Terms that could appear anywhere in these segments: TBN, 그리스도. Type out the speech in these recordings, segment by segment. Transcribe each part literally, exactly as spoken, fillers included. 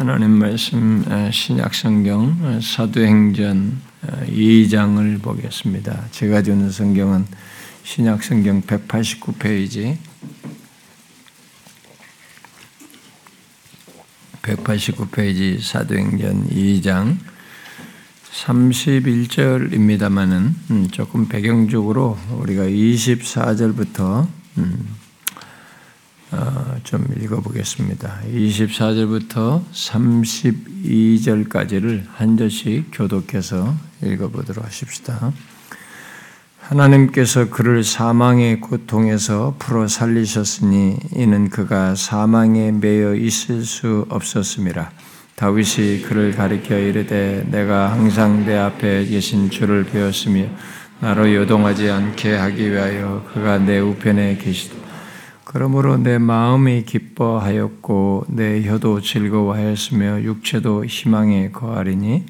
하나님 말씀 신약성경 사도행전 이 장을 보겠습니다. 제가 주는 성경은 신약성경 백팔십구 페이지 백팔십구 페이지 사도행전 이 장 삼십일 절입니다만은 조금 배경적으로 우리가 이십사 절부터 음 어, 좀 읽어보겠습니다. 이십사 절부터 삼십이 절까지를 한 절씩 교독해서 읽어보도록 하십시다. 하나님께서 그를 사망의 고통에서 풀어 살리셨으니 이는 그가 사망에 매여 있을 수 없었음이라. 다윗이 그를 가리켜 이르되 내가 항상 내 앞에 계신 주를 배웠으며 나로 요동하지 않게 하기 위하여 그가 내 우편에 계시다. 그러므로 내 마음이 기뻐하였고 내 혀도 즐거워하였으며 육체도 희망에 거하리니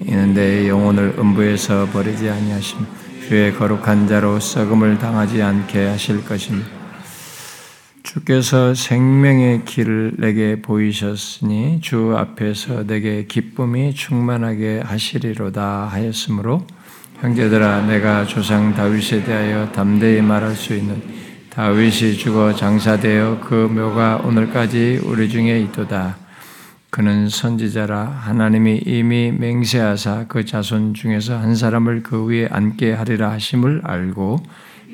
이는 내 영혼을 음부에서 버리지 아니하시며 주의 거룩한 자로 썩음을 당하지 않게 하실 것입니다. 주께서 생명의 길을 내게 보이셨으니 주 앞에서 내게 기쁨이 충만하게 하시리로다 하였으므로 형제들아 내가 조상 다윗에 대하여 담대히 말할 수 있는 다윗이 죽어 장사되어 그 묘가 오늘까지 우리 중에 있도다. 그는 선지자라 하나님이 이미 맹세하사 그 자손 중에서 한 사람을 그 위에 앉게 하리라 하심을 알고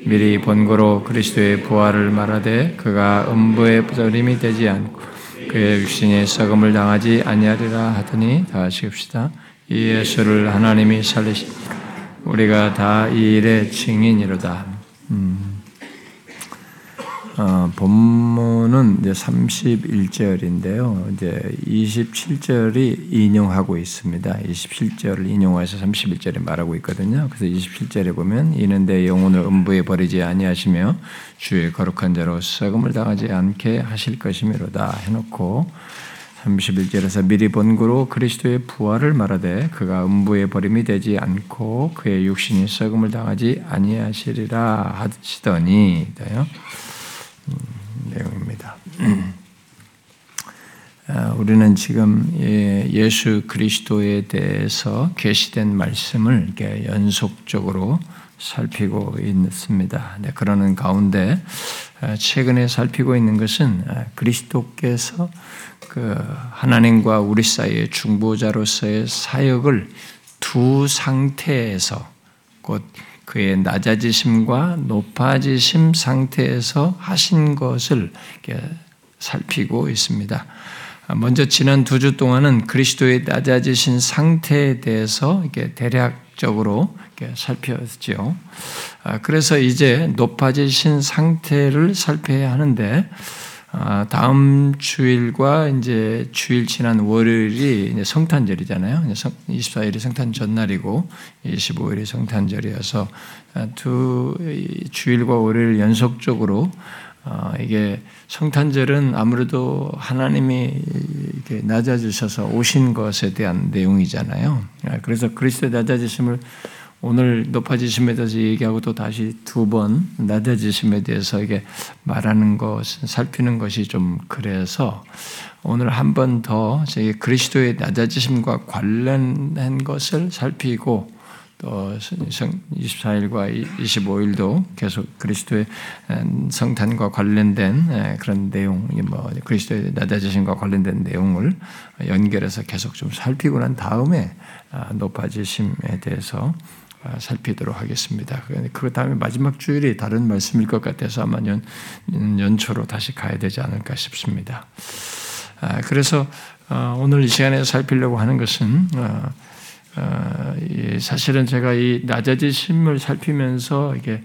미리 본고로 그리스도의 부활을 말하되 그가 음부의 부서림이 되지 않고 그의 육신의 썩음을 당하지 아니하리라 하더니 다 하십시다. 이 예수를 하나님이 살리시니 우리가 다 이 일의 증인이로다. 음. 어, 본문은 이제 삼십일 절인데요. 이제 이십칠 절이 인용하고 있습니다. 이십칠 절을 인용해서 삼십일 절에 말하고 있거든요. 그래서 이십칠 절에 보면 이는 내 영혼을 음부에 버리지 아니하시며 주의 거룩한 자로 썩음을 당하지 않게 하실 것이므로다 해놓고 삼십일 절에서 미리 본고로 그리스도의 부활을 말하되 그가 음부에 버림이 되지 않고 그의 육신이 썩음을 당하지 아니하시리라 하시더니 돼요. 내용입니다. 우리는 지금 예수 그리스도에 대해서 계시된 말씀을 이렇게 연속적으로 살피고 있습니다. 그러는 가운데 최근에 살피고 있는 것은 그리스도께서 그 하나님과 우리 사이의 중보자로서의 사역을 두 상태에서 곧 그의 낮아지심과 높아지심 상태에서 하신 것을 살피고 있습니다. 먼저 지난 두 주 동안은 그리스도의 낮아지신 상태에 대해서 이렇게 대략적으로 이렇게 살펴봤죠. 그래서 이제 높아지신 상태를 살펴야 하는데 다음 주일과 이제 주일 지난 월요일이 이제 성탄절이잖아요. 이십사 일이 성탄 전날이고 이십오 일이 성탄절이어서 두 주일과 월요일 연속적으로 이게 성탄절은 아무래도 하나님이 이렇게 낮아지셔서 오신 것에 대한 내용이잖아요. 그래서 그리스도의 낮아지심을 오늘 높아지심에 대해서 얘기하고 또 다시 두 번 낮아지심에 대해서 이게 말하는 것, 살피는 것이 좀 그래서 오늘 한 번 더 저희 그리스도의 낮아지심과 관련한 것을 살피고 또 이십사 일과 이십오 일도 계속 그리스도의 성탄과 관련된 그런 내용, 뭐 그리스도의 낮아지심과 관련된 내용을 연결해서 계속 좀 살피고 난 다음에 높아지심에 대해서 살피도록 하겠습니다. 그 다음에 마지막 주일이 다른 말씀일 것 같아서 아마 연, 연초로 다시 가야 되지 않을까 싶습니다. 그래서 오늘 이 시간에 살피려고 하는 것은 사실은 제가 이 낮아지심을 살피면서 이게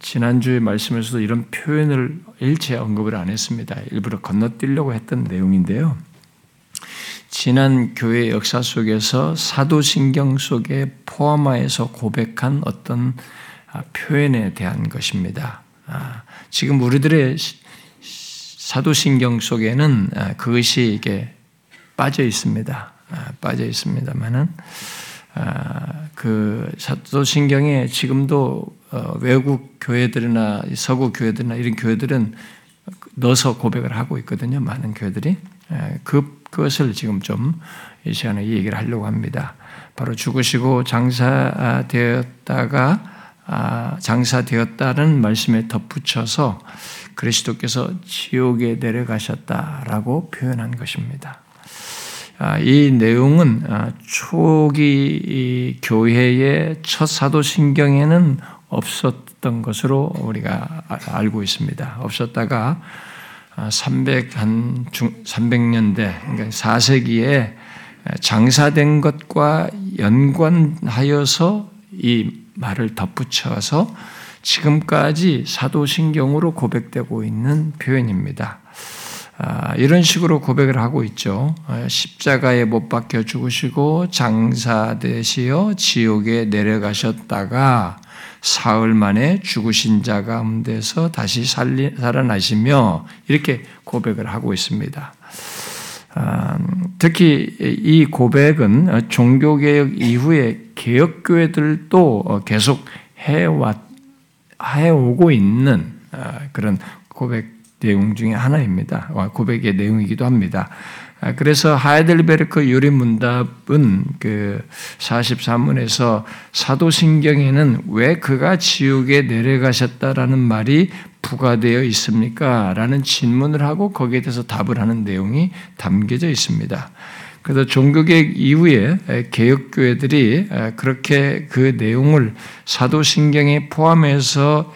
지난주의 말씀에서도 이런 표현을 일체 언급을 안 했습니다. 일부러 건너뛰려고 했던 내용인데요. 지난 교회 역사 속에서 사도신경 속에 포함하여서 고백한 어떤 표현에 대한 것입니다. 지금 우리들의 사도신경 속에는 그것이 이게 빠져 있습니다. 빠져 있습니다만은 그 사도신경에 지금도 외국 교회들이나 서구 교회들이나 이런 교회들은 넣어서 고백을 하고 있거든요. 많은 교회들이. 그것을 지금 좀 이 시간에 이 얘기를 하려고 합니다. 바로 죽으시고 장사되었다가 장사되었다는 말씀에 덧붙여서 그리스도께서 지옥에 내려가셨다라고 표현한 것입니다. 이 내용은 초기 교회의 첫 사도신경에는 없었던 것으로 우리가 알고 있습니다. 없었다가 삼백 한 삼백 년대, 그러니까 사 세기에 장사된 것과 연관하여서 이 말을 덧붙여서 지금까지 사도신경으로 고백되고 있는 표현입니다. 이런 식으로 고백을 하고 있죠. 십자가에 못 박혀 죽으시고 장사되시어 지옥에 내려가셨다가 사흘 만에 죽으신 자 가운데서 다시 살리, 살아나시며 이렇게 고백을 하고 있습니다. 특히 이 고백은 종교개혁 이후에 개혁교회들도 계속 해왔, 해오고 있는 그런 고백 내용 중에 하나입니다. 고백의 내용이기도 합니다. 그래서 하이델베르크 요리문답은 그 사십삼 문에서 사도신경에는 왜 그가 지옥에 내려가셨다라는 말이 부과되어 있습니까? 라는 질문을 하고 거기에 대해서 답을 하는 내용이 담겨져 있습니다. 그래서 종교개혁 이후에 개혁교회들이 그렇게 그 내용을 사도신경에 포함해서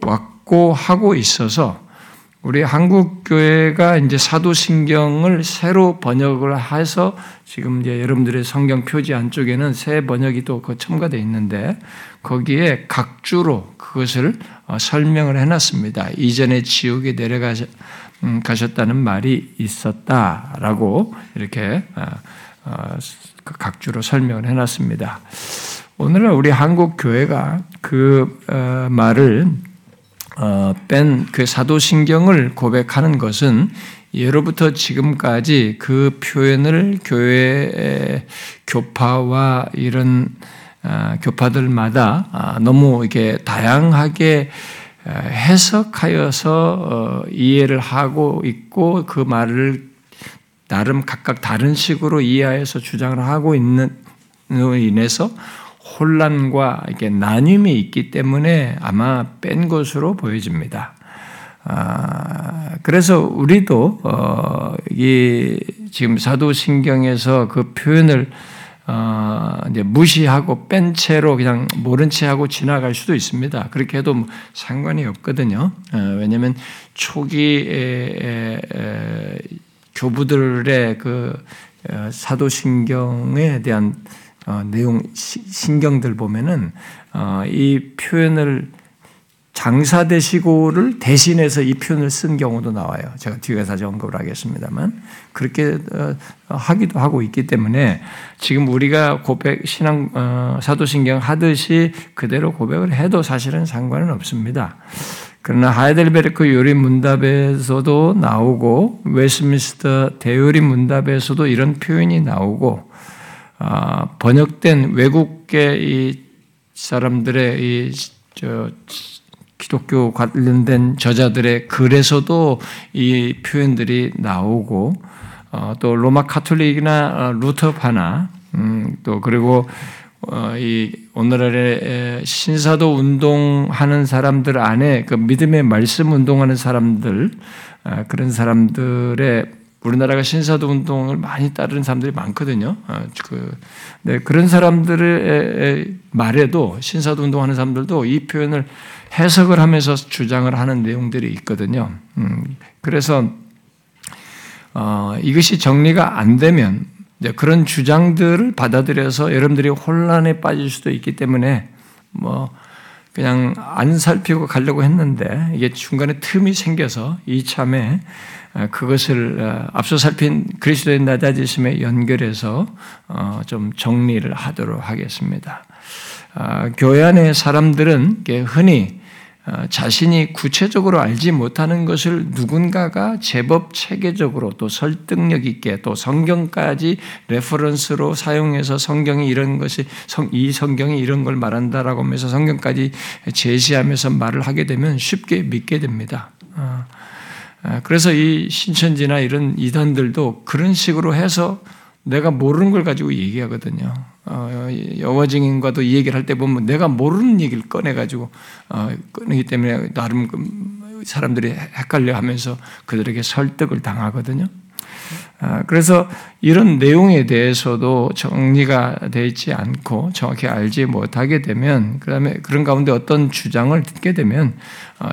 해왔고 하고 있어서 우리 한국 교회가 이제 사도신경을 새로 번역을 해서 지금 이제 여러분들의 성경 표지 안쪽에는 새 번역이 또 첨가되어 있는데 거기에 각주로 그것을 설명을 해놨습니다. 이전에 지옥에 내려가셨다는 말이 있었다라고 이렇게 각주로 설명을 해놨습니다. 오늘날 우리 한국 교회가 그 말을 어, 뺀 그 사도신경을 고백하는 것은 예로부터 지금까지 그 표현을 교회 교파와 이런 어, 교파들마다 아, 너무 이렇게 다양하게 해석하여서 어, 이해를 하고 있고 그 말을 나름 각각 다른 식으로 이해해서 주장을 하고 있는 으로 인해서 혼란과 이렇게 나뉨이 있기 때문에 아마 뺀 것으로 보여집니다. 아, 그래서 우리도 어, 이 지금 사도신경에서 그 표현을 어, 이제 무시하고 뺀 채로 그냥 모른 채 하고 지나갈 수도 있습니다. 그렇게 해도 상관이 없거든요. 어, 왜냐하면 초기 에, 에, 교부들의 그 에, 사도신경에 대한 어, 내용 시, 신경들 보면은 어, 이 표현을 장사되시고를 대신해서 이 표현을 쓴 경우도 나와요. 제가 뒤에 다시 언급을 하겠습니다만 그렇게 어, 하기도 하고 있기 때문에 지금 우리가 고백 신앙 어, 사도신경 하듯이 그대로 고백을 해도 사실은 상관은 없습니다. 그러나 하이델베르크 요리 문답에서도 나오고 웨스민스터 대요리 문답에서도 이런 표현이 나오고. 아, 번역된 외국계 이 사람들의 이 저 기독교 관련된 저자들의 글에서도 이 표현들이 나오고 어, 또 로마 카톨릭이나 루터파나 음, 또 그리고 어, 이 오늘날의 신사도 운동하는 사람들 안에 그 믿음의 말씀 운동하는 사람들 아, 그런 사람들의 우리나라가 신사도 운동을 많이 따르는 사람들이 많거든요. 그런 사람들의 말에도 신사도 운동하는 사람들도 이 표현을 해석을 하면서 주장을 하는 내용들이 있거든요. 그래서 이것이 정리가 안 되면 그런 주장들을 받아들여서 여러분들이 혼란에 빠질 수도 있기 때문에 뭐 그냥 안 살피고 가려고 했는데 이게 중간에 틈이 생겨서 이참에 그것을 앞서 살핀 그리스도의 낮아지심에 연결해서 좀 정리를 하도록 하겠습니다. 교회 안의 사람들은 흔히 자신이 구체적으로 알지 못하는 것을 누군가가 제법 체계적으로 또 설득력 있게 또 성경까지 레퍼런스로 사용해서 성경이 이런 것이 이 성경이 이런 걸 말한다라고 하면서 성경까지 제시하면서 말을 하게 되면 쉽게 믿게 됩니다. 그래서 이 신천지나 이런 이단들도 그런 식으로 해서 내가 모르는 걸 가지고 얘기하거든요. 여호 증인과도 이 얘기를 할 때 보면 내가 모르는 얘기를 꺼내가지고 꺼내기 때문에 나름 사람들이 헷갈려하면서 그들에게 설득을 당하거든요. 그래서 이런 내용에 대해서도 정리가 되어 있지 않고 정확히 알지 못하게 되면, 그다음에 그런 가운데 어떤 주장을 듣게 되면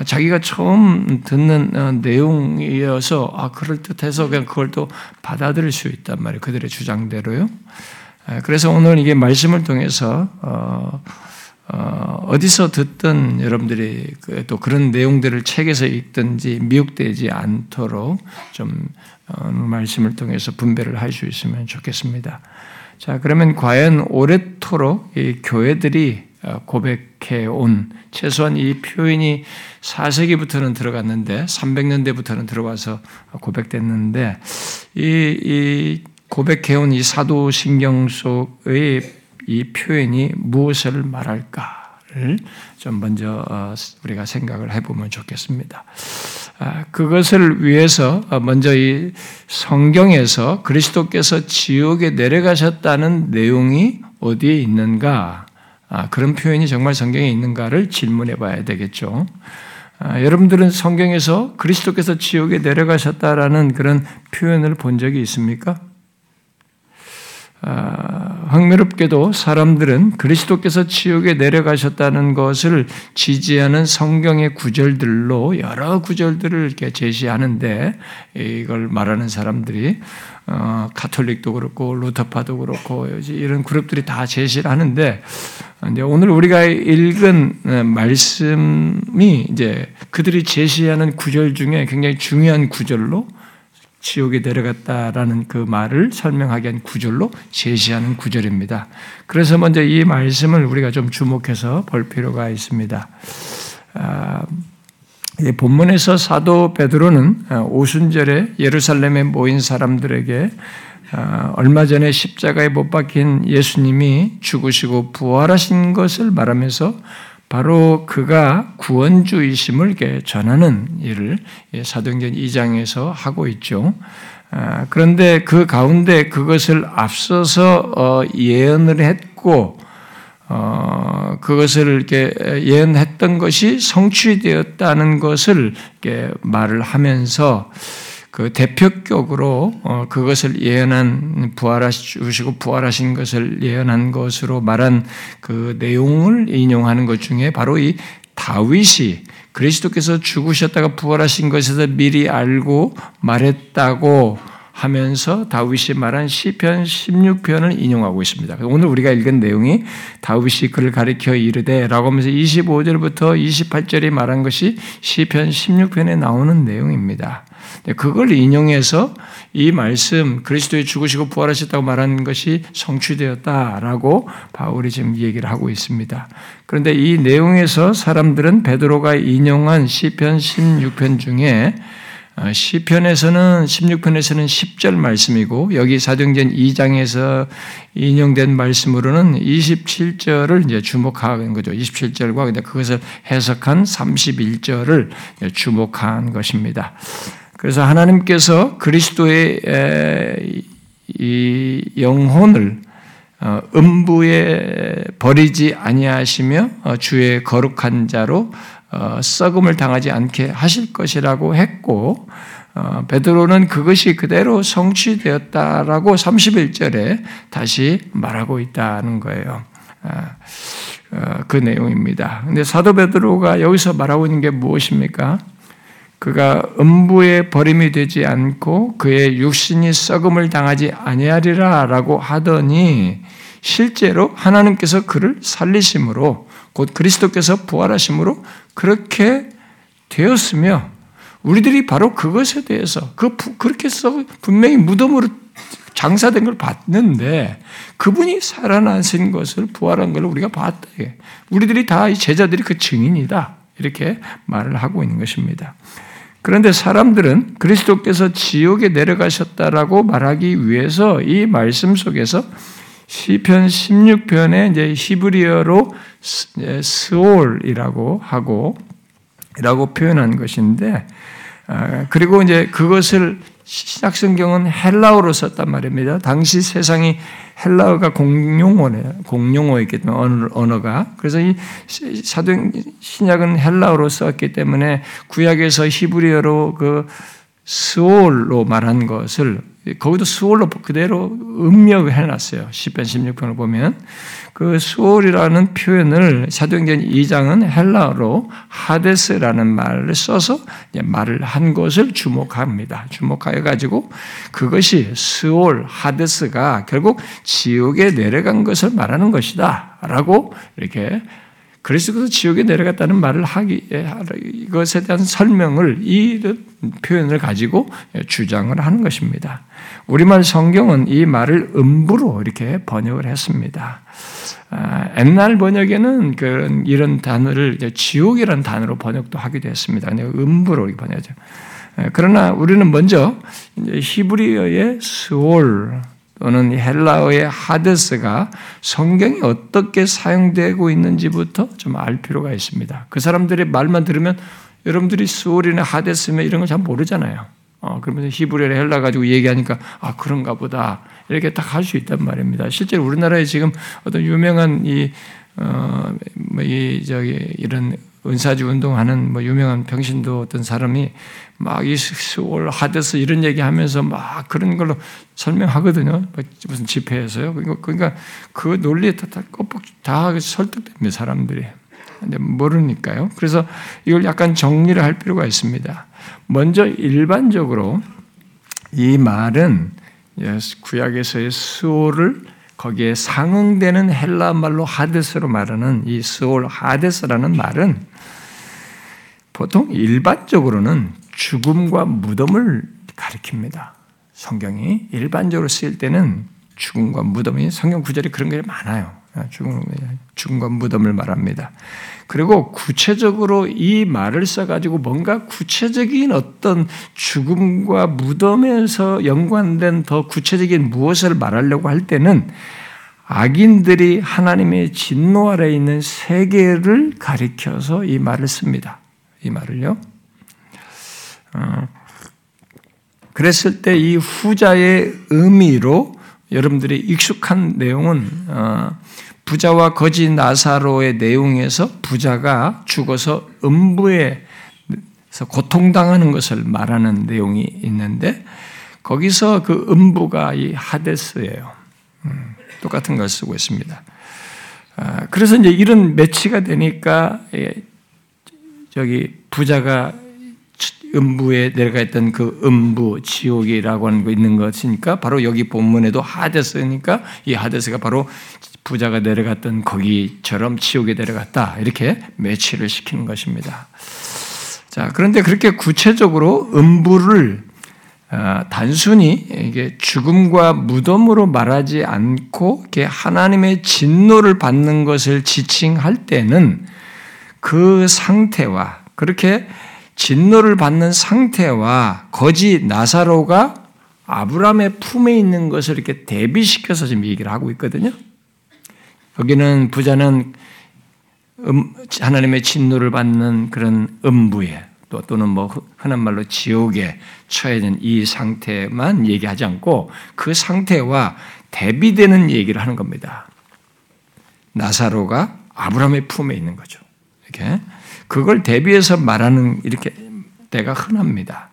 자기가 처음 듣는 내용이어서 아 그럴듯해서 그냥 그걸 또 받아들일 수 있단 말이에요. 그들의 주장대로요. 그래서 오늘 이게 말씀을 통해서 어, 어, 어디서 듣든 여러분들이 또 그런 내용들을 책에서 읽든지 미혹되지 않도록 좀 말씀을 통해서 분별을 할 수 있으면 좋겠습니다. 자, 그러면 과연 오랫도록 이 교회들이 고백해온, 최소한 이 표현이 사 세기부터는 들어갔는데 삼백 년대부터는 들어와서 고백됐는데 이, 이 고백해온 이 사도신경 속의 이 표현이 무엇을 말할까를 좀 먼저 우리가 생각을 해보면 좋겠습니다. 그것을 위해서 먼저 이 성경에서 그리스도께서 지옥에 내려가셨다는 내용이 어디에 있는가, 그런 표현이 정말 성경에 있는가를 질문해 봐야 되겠죠. 여러분들은 성경에서 그리스도께서 지옥에 내려가셨다라는 그런 표현을 본 적이 있습니까? 아, 흥미롭게도 사람들은 그리스도께서 지옥에 내려가셨다는 것을 지지하는 성경의 구절들로 여러 구절들을 이렇게 제시하는데, 이걸 말하는 사람들이 어, 가톨릭도 그렇고 루터파도 그렇고 이런 그룹들이 다 제시를 하는데, 이제 오늘 우리가 읽은 말씀이 이제 그들이 제시하는 구절 중에 굉장히 중요한 구절로, 지옥에 내려갔다라는 그 말을 설명하게 한 구절로 제시하는 구절입니다. 그래서 먼저 이 말씀을 우리가 좀 주목해서 볼 필요가 있습니다. 아, 이 본문에서 사도 베드로는 오순절에 예루살렘에 모인 사람들에게 아, 얼마 전에 십자가에 못 박힌 예수님이 죽으시고 부활하신 것을 말하면서 바로 그가 구원주이심을 전하는 일을 사도행전 이 장에서 하고 있죠. 그런데 그 가운데 그것을 앞서서 예언을 했고, 그것을 이렇게 예언했던 것이 성취되었다는 것을 이렇게 말을 하면서 그 대표격으로 그것을 예언한, 부활하시고 부활하신 것을 예언한 것으로 말한 그 내용을 인용하는 것 중에 바로 이 다윗이 그리스도께서 죽으셨다가 부활하신 것에서 미리 알고 말했다고 하면서 다윗이 말한 시편 십육 편을 인용하고 있습니다. 오늘 우리가 읽은 내용이 다윗이 그를 가리켜 이르되 라고 하면서 이십오 절부터 이십팔 절이 말한 것이 시편 십육 편에 나오는 내용입니다. 그걸 인용해서 이 말씀, 그리스도의 죽으시고 부활하셨다고 말한 것이 성취되었다라고 바울이 지금 얘기를 하고 있습니다. 그런데 이 내용에서 사람들은 베드로가 인용한 시편 십육 편 중에 시편에서는 십육 편에서는 십 절 말씀이고, 여기 사도행전 이 장에서 인용된 말씀으로는 이십칠 절을 이제 주목한 거죠. 이십칠 절과 근데 그것을 해석한 삼십일 절을 주목한 것입니다. 그래서 하나님께서 그리스도의 이 영혼을 음부에 버리지 아니하시며 주의 거룩한 자로 썩음을 당하지 않게 하실 것이라고 했고, 베드로는 그것이 그대로 성취되었다라고 삼십일 절에 다시 말하고 있다는 거예요. 그 내용입니다. 그런데 사도 베드로가 여기서 말하고 있는 게 무엇입니까? 그가 음부에 버림이 되지 않고 그의 육신이 썩음을 당하지 아니하리라 라고 하더니, 실제로 하나님께서 그를 살리심으로, 곧 그리스도께서 부활하심으로 그렇게 되었으며, 우리들이 바로 그것에 대해서 그 그렇게 썩 분명히 무덤으로 장사된 걸 봤는데 그분이 살아나신 것을, 부활한 걸 우리가 봤다. 우리들이 다 이 제자들이 그 증인이다. 이렇게 말을 하고 있는 것입니다. 그런데 사람들은 그리스도께서 지옥에 내려가셨다라고 말하기 위해서 이 말씀 속에서 시편 십육 편에 이제 히브리어로 스올이라고 하고, 이라고 표현한 것인데, 그리고 이제 그것을 신약성경은 헬라어로 썼단 말입니다. 당시 세상이 헬라어가 공용어네요. 공용어였기 때문에 언어가. 그래서 이 사도행 신약은 헬라어로 썼기 때문에 구약에서 히브리어로 그 스올로 말한 것을 거기도 스올로 그대로 음력을 해놨어요. 시편 십육 편을 보면 그 스올이라는 표현을 사도행전 이 장은 헬라어로 하데스라는 말을 써서 이제 말을 한 것을 주목합니다. 주목하여 가지고 그것이 스올, 하데스가 결국 지옥에 내려간 것을 말하는 것이다 라고 이렇게 그리스도께서 지옥에 내려갔다는 말을 하기, 이것에 대한 설명을, 이 표현을 가지고 주장을 하는 것입니다. 우리말 성경은 이 말을 음부로 이렇게 번역을 했습니다. 아, 옛날 번역에는 그런, 이런 단어를 지옥이라는 단어로 번역도 하기도 했습니다. 음부로 이렇게 번역하죠. 그러나 우리는 먼저 히브리어의 스올, 또는 헬라어의 하데스가 성경이 어떻게 사용되고 있는지부터 좀 알 필요가 있습니다. 그 사람들의 말만 들으면 여러분들이 스올이나 하데스며 이런 걸 잘 모르잖아요. 어, 그러면서 히브리어나 헬라 가지고 얘기하니까 아 그런가 보다 이렇게 딱 할 수 있단 말입니다. 실제로 우리나라에 지금 어떤 유명한 이 어 뭐 이 저기 이런 은사지 운동하는 뭐 유명한 병신도 어떤 사람이 막 이 스올 하데스 이런 얘기하면서 막 그런 걸로 설명하거든요. 무슨 집회에서요. 그러니까 그 논리에 다 껍벅 다 설득됩니다. 사람들이. 근데 모르니까요. 그래서 이걸 약간 정리를 할 필요가 있습니다. 먼저 일반적으로 이 말은 구약에서의 스올을 거기에 상응되는 헬라 말로 하데스로 말하는 이 스올 하데스라는 말은 보통 일반적으로는 죽음과 무덤을 가리킵니다. 성경이 일반적으로 쓰일 때는 죽음과 무덤이 성경 구절이 그런 게 많아요. 죽음과 무덤을 말합니다. 그리고 구체적으로 이 말을 써가지고 뭔가 구체적인 어떤 죽음과 무덤에서 연관된 더 구체적인 무엇을 말하려고 할 때는 악인들이 하나님의 진노 아래에 있는 세계를 가리켜서 이 말을 씁니다. 이 말을요. 그랬을 때 이 후자의 의미로 여러분들이 익숙한 내용은 부자와 거지 나사로의 내용에서 부자가 죽어서 음부에서 고통당하는 것을 말하는 내용이 있는데 거기서 그 음부가 이 하데스예요. 똑같은 걸 쓰고 있습니다. 그래서 이제 이런 매치가 되니까 저기 부자가 음부에 내려가 있던 그 음부, 지옥이라고 하는 거 있는 것이니까 바로 여기 본문에도 하데스니까 이 하데스가 바로 부자가 내려갔던 거기처럼 지옥에 내려갔다. 이렇게 매치를 시키는 것입니다. 자, 그런데 그렇게 구체적으로 음부를 단순히 이게 죽음과 무덤으로 말하지 않고 이렇게 하나님의 진노를 받는 것을 지칭할 때는 그 상태와 그렇게 진노를 받는 상태와 거지 나사로가 아브라함의 품에 있는 것을 이렇게 대비시켜서 지금 얘기를 하고 있거든요. 여기는 부자는 음, 하나님의 진노를 받는 그런 음부에 또, 또는 뭐 흔한 말로 지옥에 처해진 이 상태만 얘기하지 않고 그 상태와 대비되는 얘기를 하는 겁니다. 나사로가 아브라함의 품에 있는 거죠. 이렇게. 그걸 대비해서 말하는 이렇게 때가 흔합니다.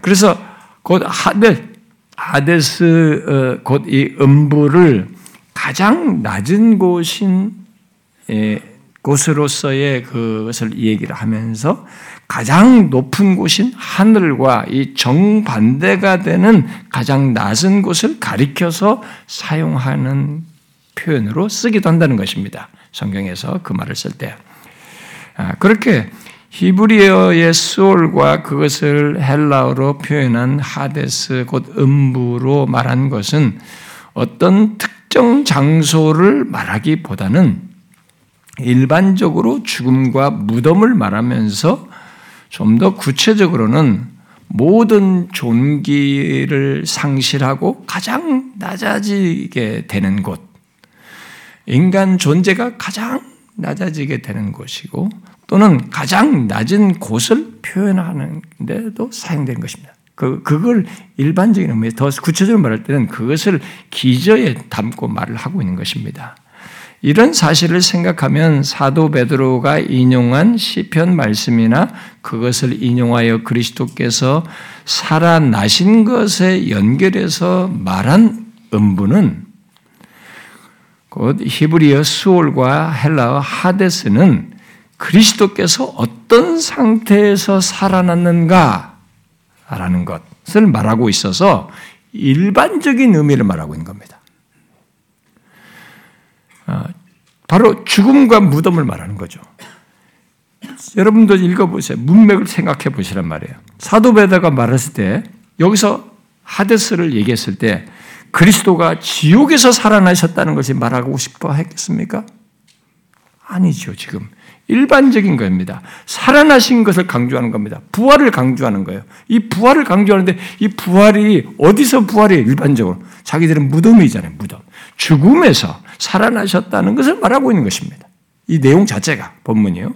그래서 곧 하데, 하데스 곧 이 음부를 가장 낮은 곳인 곳으로서의 그것을 얘기를 하면서 가장 높은 곳인 하늘과 이 정반대가 되는 가장 낮은 곳을 가리켜서 사용하는 표현으로 쓰기도 한다는 것입니다. 성경에서 그 말을 쓸 때. 그렇게 히브리어의 스올과 그것을 헬라어로 표현한 하데스 곧 음부로 말한 것은 어떤 특정 장소를 말하기보다는 일반적으로 죽음과 무덤을 말하면서 좀 더 구체적으로는 모든 존귀를 상실하고 가장 낮아지게 되는 곳, 인간 존재가 가장 낮아지게 되는 곳이고 또는 가장 낮은 곳을 표현하는 데도 사용된 것입니다. 그, 그걸 일반적인 의미에서 더 구체적으로 말할 때는 그것을 기저에 담고 말을 하고 있는 것입니다. 이런 사실을 생각하면 사도 베드로가 인용한 시편 말씀이나 그것을 인용하여 그리스도께서 살아나신 것에 연결해서 말한 음부는 곧 히브리어 수올과 헬라어 하데스는 그리스도께서 어떤 상태에서 살아났는가라는 것을 말하고 있어서 일반적인 의미를 말하고 있는 겁니다. 바로 죽음과 무덤을 말하는 거죠. 여러분도 읽어보세요. 문맥을 생각해 보시란 말이에요. 사도 베드로가 말했을 때 여기서 하데스를 얘기했을 때 그리스도가 지옥에서 살아나셨다는 것이 말하고 싶어 했겠습니까? 아니죠. 지금 일반적인 겁니다. 살아나신 것을 강조하는 겁니다. 부활을 강조하는 거예요. 이 부활을 강조하는데 이 부활이 어디서 부활이에요? 일반적으로 자기들은 무덤이잖아요. 무덤. 죽음에서 살아나셨다는 것을 말하고 있는 것입니다. 이 내용 자체가 본문이요.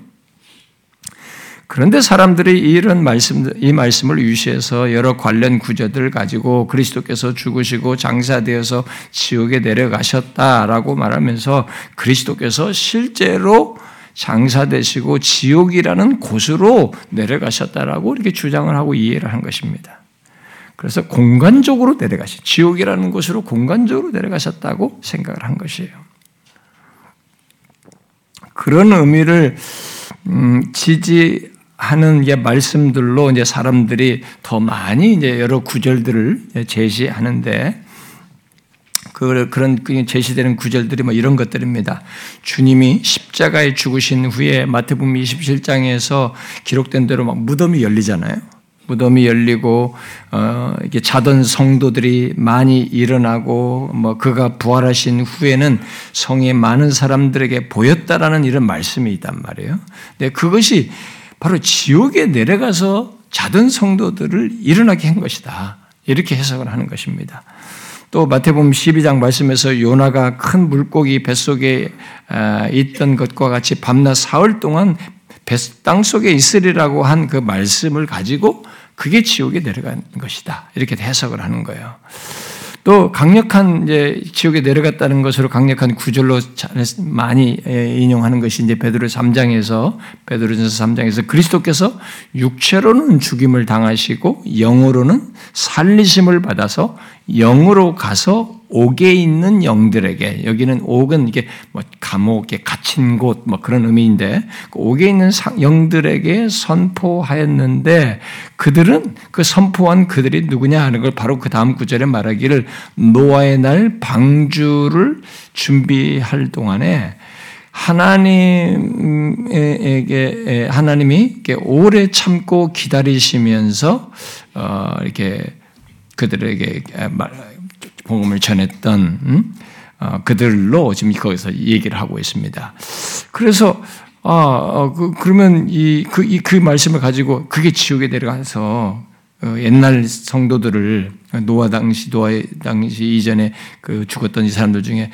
그런데 사람들이 이런 말씀, 이 말씀을 유시해서 여러 관련 구절들을 가지고 그리스도께서 죽으시고 장사되어서 지옥에 내려가셨다라고 말하면서 그리스도께서 실제로 장사되시고 지옥이라는 곳으로 내려가셨다라고 이렇게 주장을 하고 이해를 한 것입니다. 그래서 공간적으로 내려가신, 지옥이라는 곳으로 공간적으로 내려가셨다고 생각을 한 것이에요. 그런 의미를 음, 지지하는 게 말씀들로 이제 사람들이 더 많이 이제 여러 구절들을 제시하는데 그 그런 제시되는 구절들이 뭐 이런 것들입니다. 주님이 십자가에 죽으신 후에 마태복음 이십칠 장에서 기록된 대로 막 무덤이 열리잖아요. 무덤이 열리고 어, 이렇게 자던 성도들이 많이 일어나고 뭐 그가 부활하신 후에는 성의 많은 사람들에게 보였다라는 이런 말씀이 있단 말이에요. 근데 그것이 바로 지옥에 내려가서 자던 성도들을 일어나게 한 것이다. 이렇게 해석을 하는 것입니다. 또 마태복음 십이 장 말씀에서 요나가 큰 물고기 뱃속에 있던 것과 같이 밤낮 사흘 동안 땅 속에 있으리라고 한 그 말씀을 가지고 그게 지옥에 내려간 것이다. 이렇게 해석을 하는 거예요. 또 강력한 이제 지옥에 내려갔다는 것으로 강력한 구절로 많이 인용하는 것이 이제 베드로 삼 장에서 베드로전서 삼 장에서 그리스도께서 육체로는 죽임을 당하시고 영으로는 살리심을 받아서 영으로 가서 옥에 있는 영들에게, 여기는 옥은 이게 뭐 감옥에 갇힌 곳 뭐 그런 의미인데 그 옥에 있는 영들에게 선포하였는데 그들은 그 선포한 그들이 누구냐 하는 걸 바로 그 다음 구절에 말하기를 노아의 날 방주를 준비할 동안에 하나님에게 하나님이 이렇게 오래 참고 기다리시면서 어 이렇게 그들에게 말. 복음을 전했던 음? 어, 그들로 지금 거기서 얘기를 하고 있습니다. 그래서 아, 어, 그, 그러면 이 그, 이, 그 말씀을 가지고 그게 지옥에 내려가서 어, 옛날 성도들을 노아 당시 노아 당시 이전에 그 죽었던 이 사람들 중에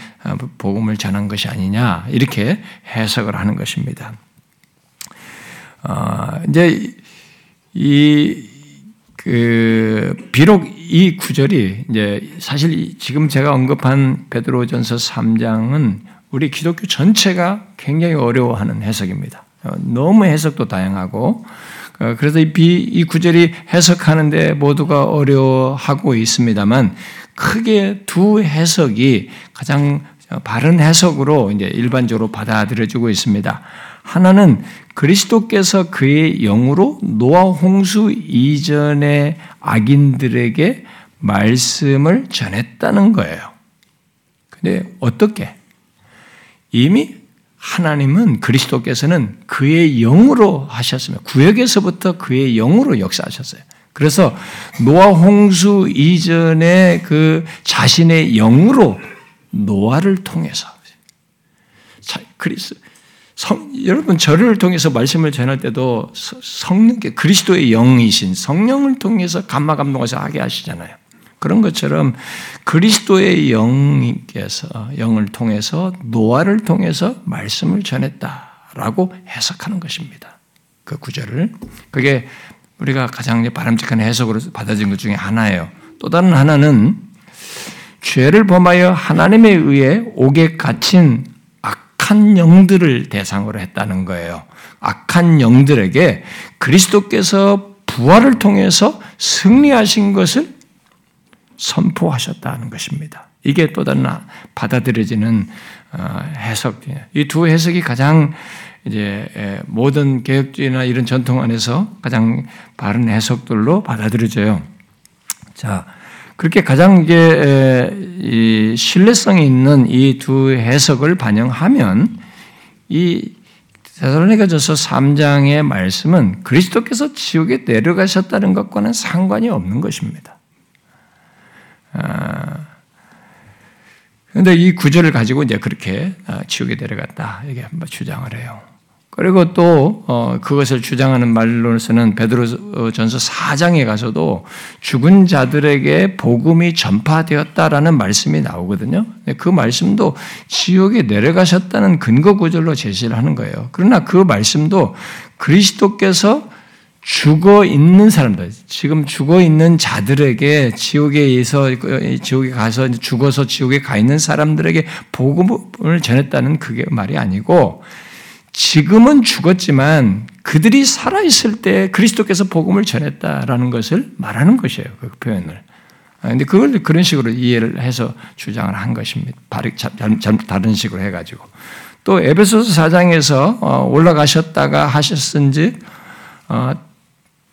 복음을 전한 것이 아니냐 이렇게 해석을 하는 것입니다. 어, 이제 이 그 비록 이 구절이 이제 사실 지금 제가 언급한 베드로전서 삼 장은 우리 기독교 전체가 굉장히 어려워하는 해석입니다. 너무 해석도 다양하고 그래서 이, 이 구절이 해석하는데 모두가 어려워하고 있습니다만 크게 두 해석이 가장 바른 해석으로 이제 일반적으로 받아들여지고 있습니다. 하나는 그리스도께서 그의 영으로 노아 홍수 이전의 악인들에게 말씀을 전했다는 거예요. 근데 어떻게? 이미 하나님은 그리스도께서는 그의 영으로 하셨으며 구약에서부터 그의 영으로 역사하셨어요. 그래서 노아 홍수 이전의 그 자신의 영으로 노아를 통해서 자, 그리스도 성, 여러분 저를 통해서 말씀을 전할 때도 성령께 그리스도의 영이신 성령을 통해서 감화 감동하셔서 하게 하시잖아요. 그런 것처럼 그리스도의 영께서 영을 통해서 노아를 통해서 말씀을 전했다. 라고 해석하는 것입니다. 그 구절을. 그게 우리가 가장 바람직한 해석으로 받아진 것 중에 하나예요. 또 다른 하나는 죄를 범하여 하나님에 의해 옥에 갇힌 악한 영들을 대상으로 했다는 거예요. 악한 영들에게 그리스도께서 부활을 통해서 승리하신 것을 선포하셨다는 것입니다. 이게 또 다른 받아들여지는 해석이에요. 이 두 해석이 가장 이제 모든 개혁주의나 이런 전통 안에서 가장 바른 해석들로 받아들여져요. 자, 그렇게 가장 이제 이 신뢰성이 있는 이 두 해석을 반영하면 이 데살로니가전서 삼 장의 말씀은 그리스도께서 지옥에 내려가셨다는 것과는 상관이 없는 것입니다. 그런데 아, 이 구절을 가지고 이제 그렇게 아, 지옥에 내려갔다 이렇게 한번 주장을 해요. 그리고 또 어, 그것을 주장하는 말로서는 베드로전서 사 장에 가서도 죽은 자들에게 복음이 전파되었다라는 말씀이 나오거든요. 그 말씀도 지옥에 내려가셨다는 근거 구절로 제시를 하는 거예요. 그러나 그 말씀도 그리스도께서 죽어 있는 사람들, 지금 죽어 있는 자들에게 지옥에 의해서 지옥에 가서 죽어서 지옥에 가 있는 사람들에게 복음을 전했다는 그게 말이 아니고, 지금은 죽었지만 그들이 살아있을 때 그리스도께서 복음을 전했다라는 것을 말하는 것이에요. 그 표현을. 그런데 그걸 그런 식으로 이해를 해서 주장을 한 것입니다. 다른 식으로 해가지고. 또 에베소서 사 장에서 올라가셨다가 하셨은지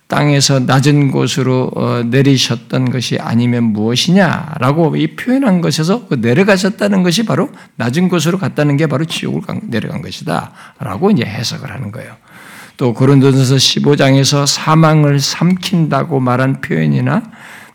땅에서 낮은 곳으로 내리셨던 것이 아니면 무엇이냐라고 이 표현한 것에서 내려가셨다는 것이 바로 낮은 곳으로 갔다는 게 바로 지옥을 내려간 것이다라고 이제 해석을 하는 거예요. 또 고린도전서 십오 장에서 사망을 삼킨다고 말한 표현이나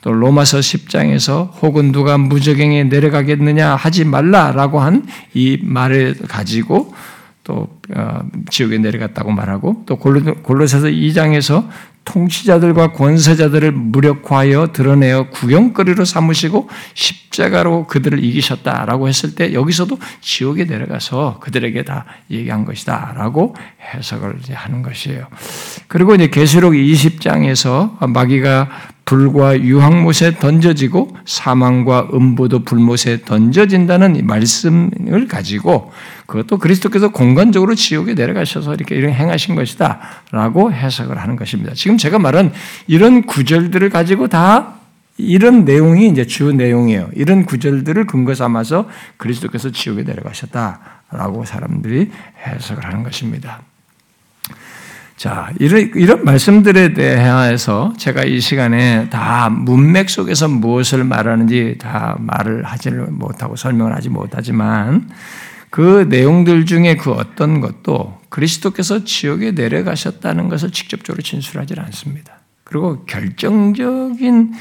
또 로마서 십 장에서 혹은 누가 무저갱에 내려가겠느냐 하지 말라라고 한 이 말을 가지고 또 어, 지옥에 내려갔다고 말하고, 또 골로새서 이 장에서 통치자들과 권세자들을 무력화하여 드러내어 구경거리로 삼으시고 십자가로 그들을 이기셨다라고 했을 때 여기서도 지옥에 내려가서 그들에게 다 얘기한 것이다라고 해석을 이제 하는 것이에요. 그리고 이제 계시록 이십 장에서 마귀가 불과 유황못에 던져지고 사망과 음부도 불못에 던져진다는 말씀을 가지고 그것도 그리스도께서 공간적으로 지옥에 내려가셔서 이렇게 이런 행하신 것이다라고 해석을 하는 것입니다. 지금 제가 말한 이런 구절들을 가지고 다 이런 내용이 이제 주 내용이에요. 이런 구절들을 근거 삼아서 그리스도께서 지옥에 내려가셨다라고 사람들이 해석을 하는 것입니다. 자, 이런, 이런 말씀들에 대해서 제가 이 시간에 다 문맥 속에서 무엇을 말하는지 다 말을 하지 못하고 설명을 하지 못하지만 그 내용들 중에 그 어떤 것도 그리스도께서 지옥에 내려가셨다는 것을 직접적으로 진술하지 않습니다. 그리고 결정적인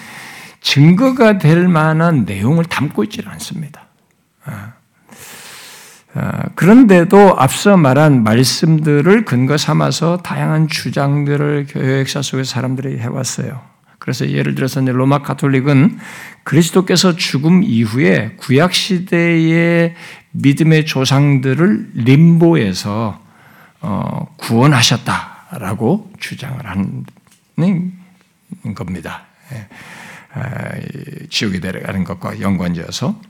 증거가 될 만한 내용을 담고 있지 않습니다. 그런데도 앞서 말한 말씀들을 근거 삼아서 다양한 주장들을 교회 역사 속에서 사람들이 해왔어요. 그래서 예를 들어서 로마 가톨릭은 그리스도께서 죽음 이후에 구약 시대의 믿음의 조상들을 림보에서 구원하셨다라고 주장을 하는 겁니다. 지옥에 내려가는 것과 연관지어서.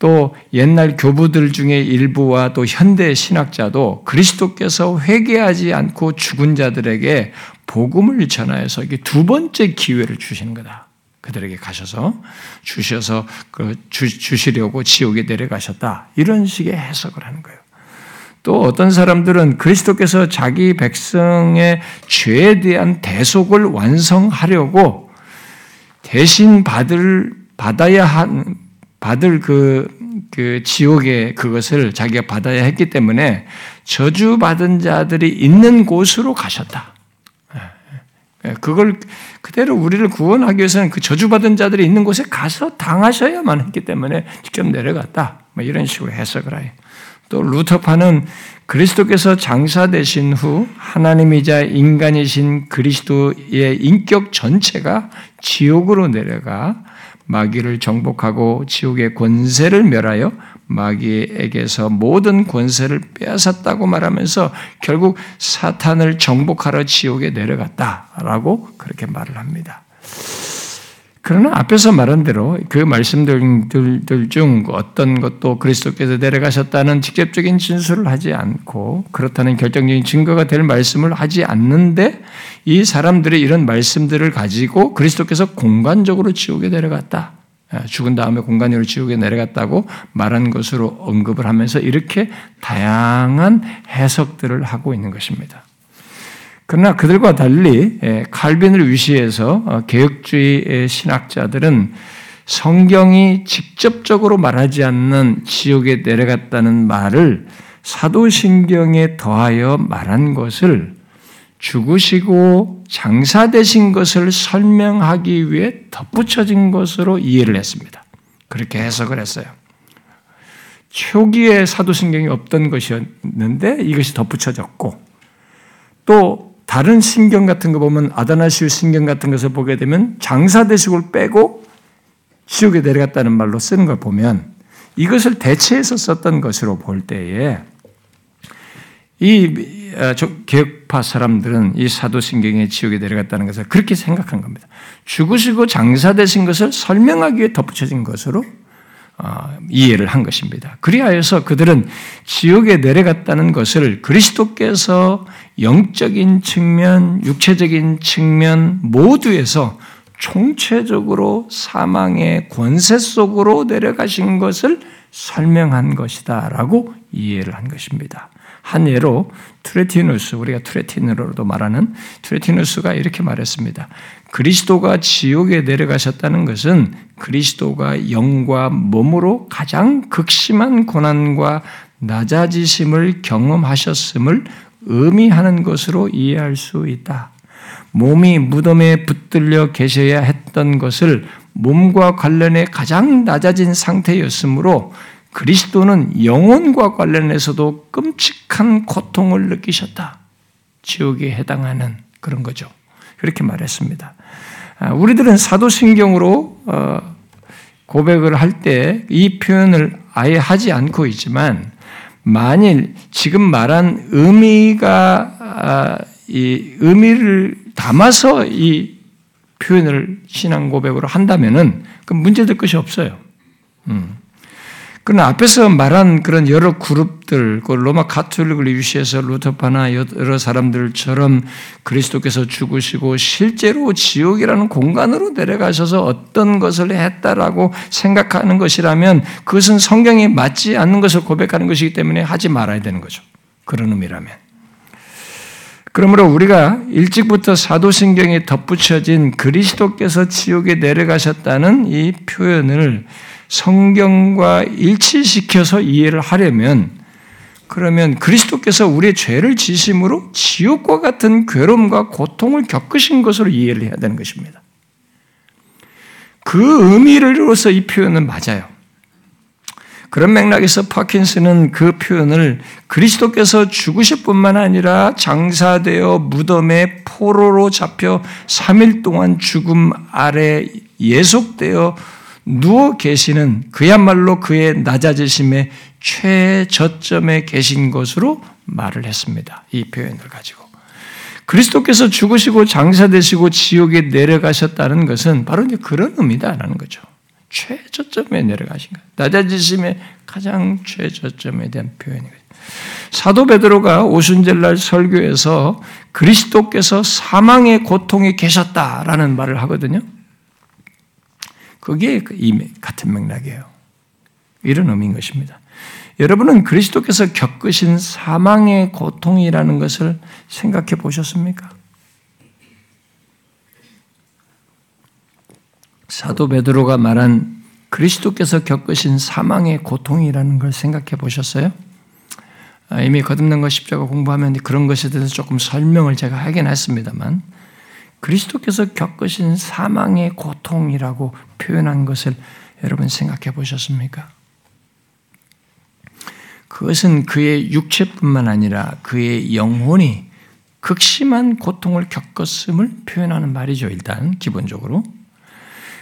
또 옛날 교부들 중에 일부와 또 현대 신학자도 그리스도께서 회개하지 않고 죽은 자들에게 복음을 전하여서 이게 두 번째 기회를 주시는 거다. 그들에게 가셔서 주셔서 그 주, 주시려고 지옥에 내려가셨다. 이런 식의 해석을 하는 거예요. 또 어떤 사람들은 그리스도께서 자기 백성의 죄에 대한 대속을 완성하려고 대신 받을 받아야 한 받을 그, 그 지옥의 그것을 자기가 받아야 했기 때문에 저주받은 자들이 있는 곳으로 가셨다. 그걸 그대로 우리를 구원하기 위해서는 그 저주받은 자들이 있는 곳에 가서 당하셔야만 했기 때문에 직접 내려갔다. 뭐 이런 식으로 해석을 해요. 또 루터파는 그리스도께서 장사되신 후 하나님이자 인간이신 그리스도의 인격 전체가 지옥으로 내려가 마귀를 정복하고 지옥의 권세를 멸하여 마귀에게서 모든 권세를 빼앗았다고 말하면서 결국 사탄을 정복하러 지옥에 내려갔다라고 그렇게 말을 합니다. 그러나 앞에서 말한 대로 그 말씀들 중 어떤 것도 그리스도께서 내려가셨다는 직접적인 진술을 하지 않고 그렇다는 결정적인 증거가 될 말씀을 하지 않는데 이 사람들의 이런 말씀들을 가지고 그리스도께서 공간적으로 지옥에 내려갔다. 죽은 다음에 공간적으로 지옥에 내려갔다고 말한 것으로 언급을 하면서 이렇게 다양한 해석들을 하고 있는 것입니다. 그러나 그들과 달리 칼빈을 위시해서 개혁주의 신학자들은 성경이 직접적으로 말하지 않는 지옥에 내려갔다는 말을 사도신경에 더하여 말한 것을 죽으시고 장사되신 것을 설명하기 위해 덧붙여진 것으로 이해를 했습니다. 그렇게 해석을 했어요. 초기에 사도신경이 없던 것이었는데 이것이 덧붙여졌고 또 다른 신경 같은 거 보면 아다나시우 신경 같은 것을 보게 되면 장사되시고를 빼고 지옥에 내려갔다는 말로 쓰는 걸 보면 이것을 대체해서 썼던 것으로 볼 때에 이 개혁파 사람들은 이 사도신경에 지옥에 내려갔다는 것을 그렇게 생각한 겁니다. 죽으시고 장사되신 것을 설명하기 위해 덧붙여진 것으로 이해를 한 것입니다. 그리하여서 그들은 지옥에 내려갔다는 것을 그리스도께서 영적인 측면, 육체적인 측면 모두에서 총체적으로 사망의 권세 속으로 내려가신 것을 설명한 것이다라고 이해를 한 것입니다. 한 예로 투레티누스, 우리가 투레티누로도 말하는 투레티누스가 이렇게 말했습니다. 그리스도가 지옥에 내려가셨다는 것은 그리스도가 영과 몸으로 가장 극심한 고난과 낮아지심을 경험하셨음을 의미하는 것으로 이해할 수 있다. 몸이 무덤에 붙들려 계셔야 했던 것을 몸과 관련해 가장 낮아진 상태였으므로 그리스도는 영혼과 관련해서도 끔찍한 고통을 느끼셨다. 지옥에 해당하는 그런 거죠. 그렇게 말했습니다. 우리들은 사도신경으로 고백을 할 때 이 표현을 아예 하지 않고 있지만 만일 지금 말한 의미가 이 의미를 담아서 이 표현을 신앙 고백으로 한다면은 그 문제될 것이 없어요. 음. 그러나 앞에서 말한 그런 여러 그룹들, 그 로마 가톨릭을 위시해서 루터파나 여러 사람들처럼 그리스도께서 죽으시고 실제로 지옥이라는 공간으로 내려가셔서 어떤 것을 했다라고 생각하는 것이라면 그것은 성경에 맞지 않는 것을 고백하는 것이기 때문에 하지 말아야 되는 거죠. 그런 의미라면. 그러므로 우리가 일찍부터 사도신경에 덧붙여진 그리스도께서 지옥에 내려가셨다는 이 표현을 성경과 일치시켜서 이해를 하려면 그러면 그리스도께서 우리의 죄를 지심으로 지옥과 같은 괴로움과 고통을 겪으신 것으로 이해를 해야 되는 것입니다. 그 의미로서 이 표현은 맞아요. 그런 맥락에서 파킨스는 그 표현을 그리스도께서 죽으실 뿐만 아니라 장사되어 무덤에 포로로 잡혀 삼 일 동안 죽음 아래 예속되어 누워 계시는 그야말로 그의 낮아지심의 최저점에 계신 것으로 말을 했습니다. 이 표현을 가지고. 그리스도께서 죽으시고 장사되시고 지옥에 내려가셨다는 것은 바로 이제 그런 의미다라는 거죠. 최저점에 내려가신 것. 낮아지심의 가장 최저점에 대한 표현이거든요. 사도 베드로가 오순절날 설교에서 그리스도께서 사망의 고통에 계셨다라는 말을 하거든요. 그게 이 같은 맥락이에요. 이런 의미인 것입니다. 여러분은 그리스도께서 겪으신 사망의 고통이라는 것을 생각해 보셨습니까? 사도 베드로가 말한 그리스도께서 겪으신 사망의 고통이라는 걸 생각해 보셨어요? 이미 거듭난 것 십자가 공부하면 그런 것에 대해서 조금 설명을 제가 하긴 했습니다만 그리스도께서 겪으신 사망의 고통이라고 표현한 것을 여러분 생각해 보셨습니까? 그것은 그의 육체뿐만 아니라 그의 영혼이 극심한 고통을 겪었음을 표현하는 말이죠. 일단 기본적으로.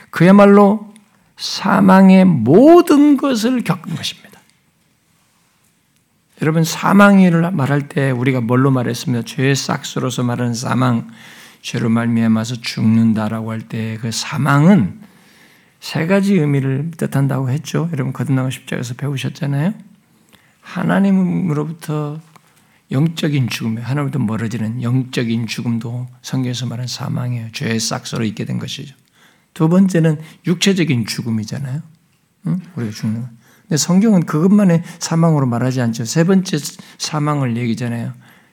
그야말로 사망의 모든 것을 겪은 것입니다. 여러분, 사망을 말할 때 우리가 뭘로 말했으며, 죄의 싹수로서 말하는 사망, 죄로 말미암아서 죽는다라고 할 때 그 사망은 세 가지 의미를 뜻한다고 했죠. 여러분, 거듭나고 십자가에서 배우셨잖아요. 하나님으로부터 영적인 죽음, 하나님으로부터 멀어지는 영적인 죽음도 성경에서 말하는 사망이에요. 죄의 싹수로 있게 된 것이죠. 두 번째는 육체적인 죽음이잖아요. 응? 우리가 죽는 거. 근데 성경은 그것만의 사망으로 말하지 않죠. 세 번째 사망을 얘기잖아요.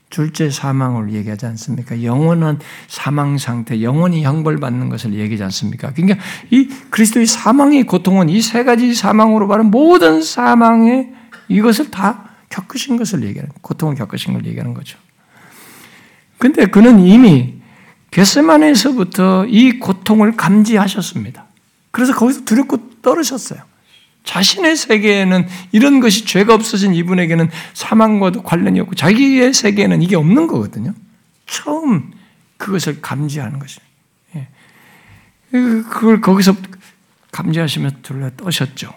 둘째 사망을 얘기하지 않습니까? 영원한 사망 상태, 영원히 형벌받는 것을 얘기하지 않습니까? 그러니까 이 그리스도의 사망의 고통은 이 세 가지 사망으로 말하는 모든 사망의 이것을 다 겪으신 것을 얘기하는, 고통을 겪으신 걸 얘기하는 거죠. 그런데 그는 이미 겟세마네에서부터 이 고통을 감지하셨습니다. 그래서 거기서 두렵고 떨으셨어요. 자신의 세계에는 이런 것이 죄가 없어진 이분에게는 사망과도 관련이 없고 자기의 세계에는 이게 없는 거거든요. 처음 그것을 감지하는 것이에요. 그걸 거기서 감지하시며 둘러 떠셨죠.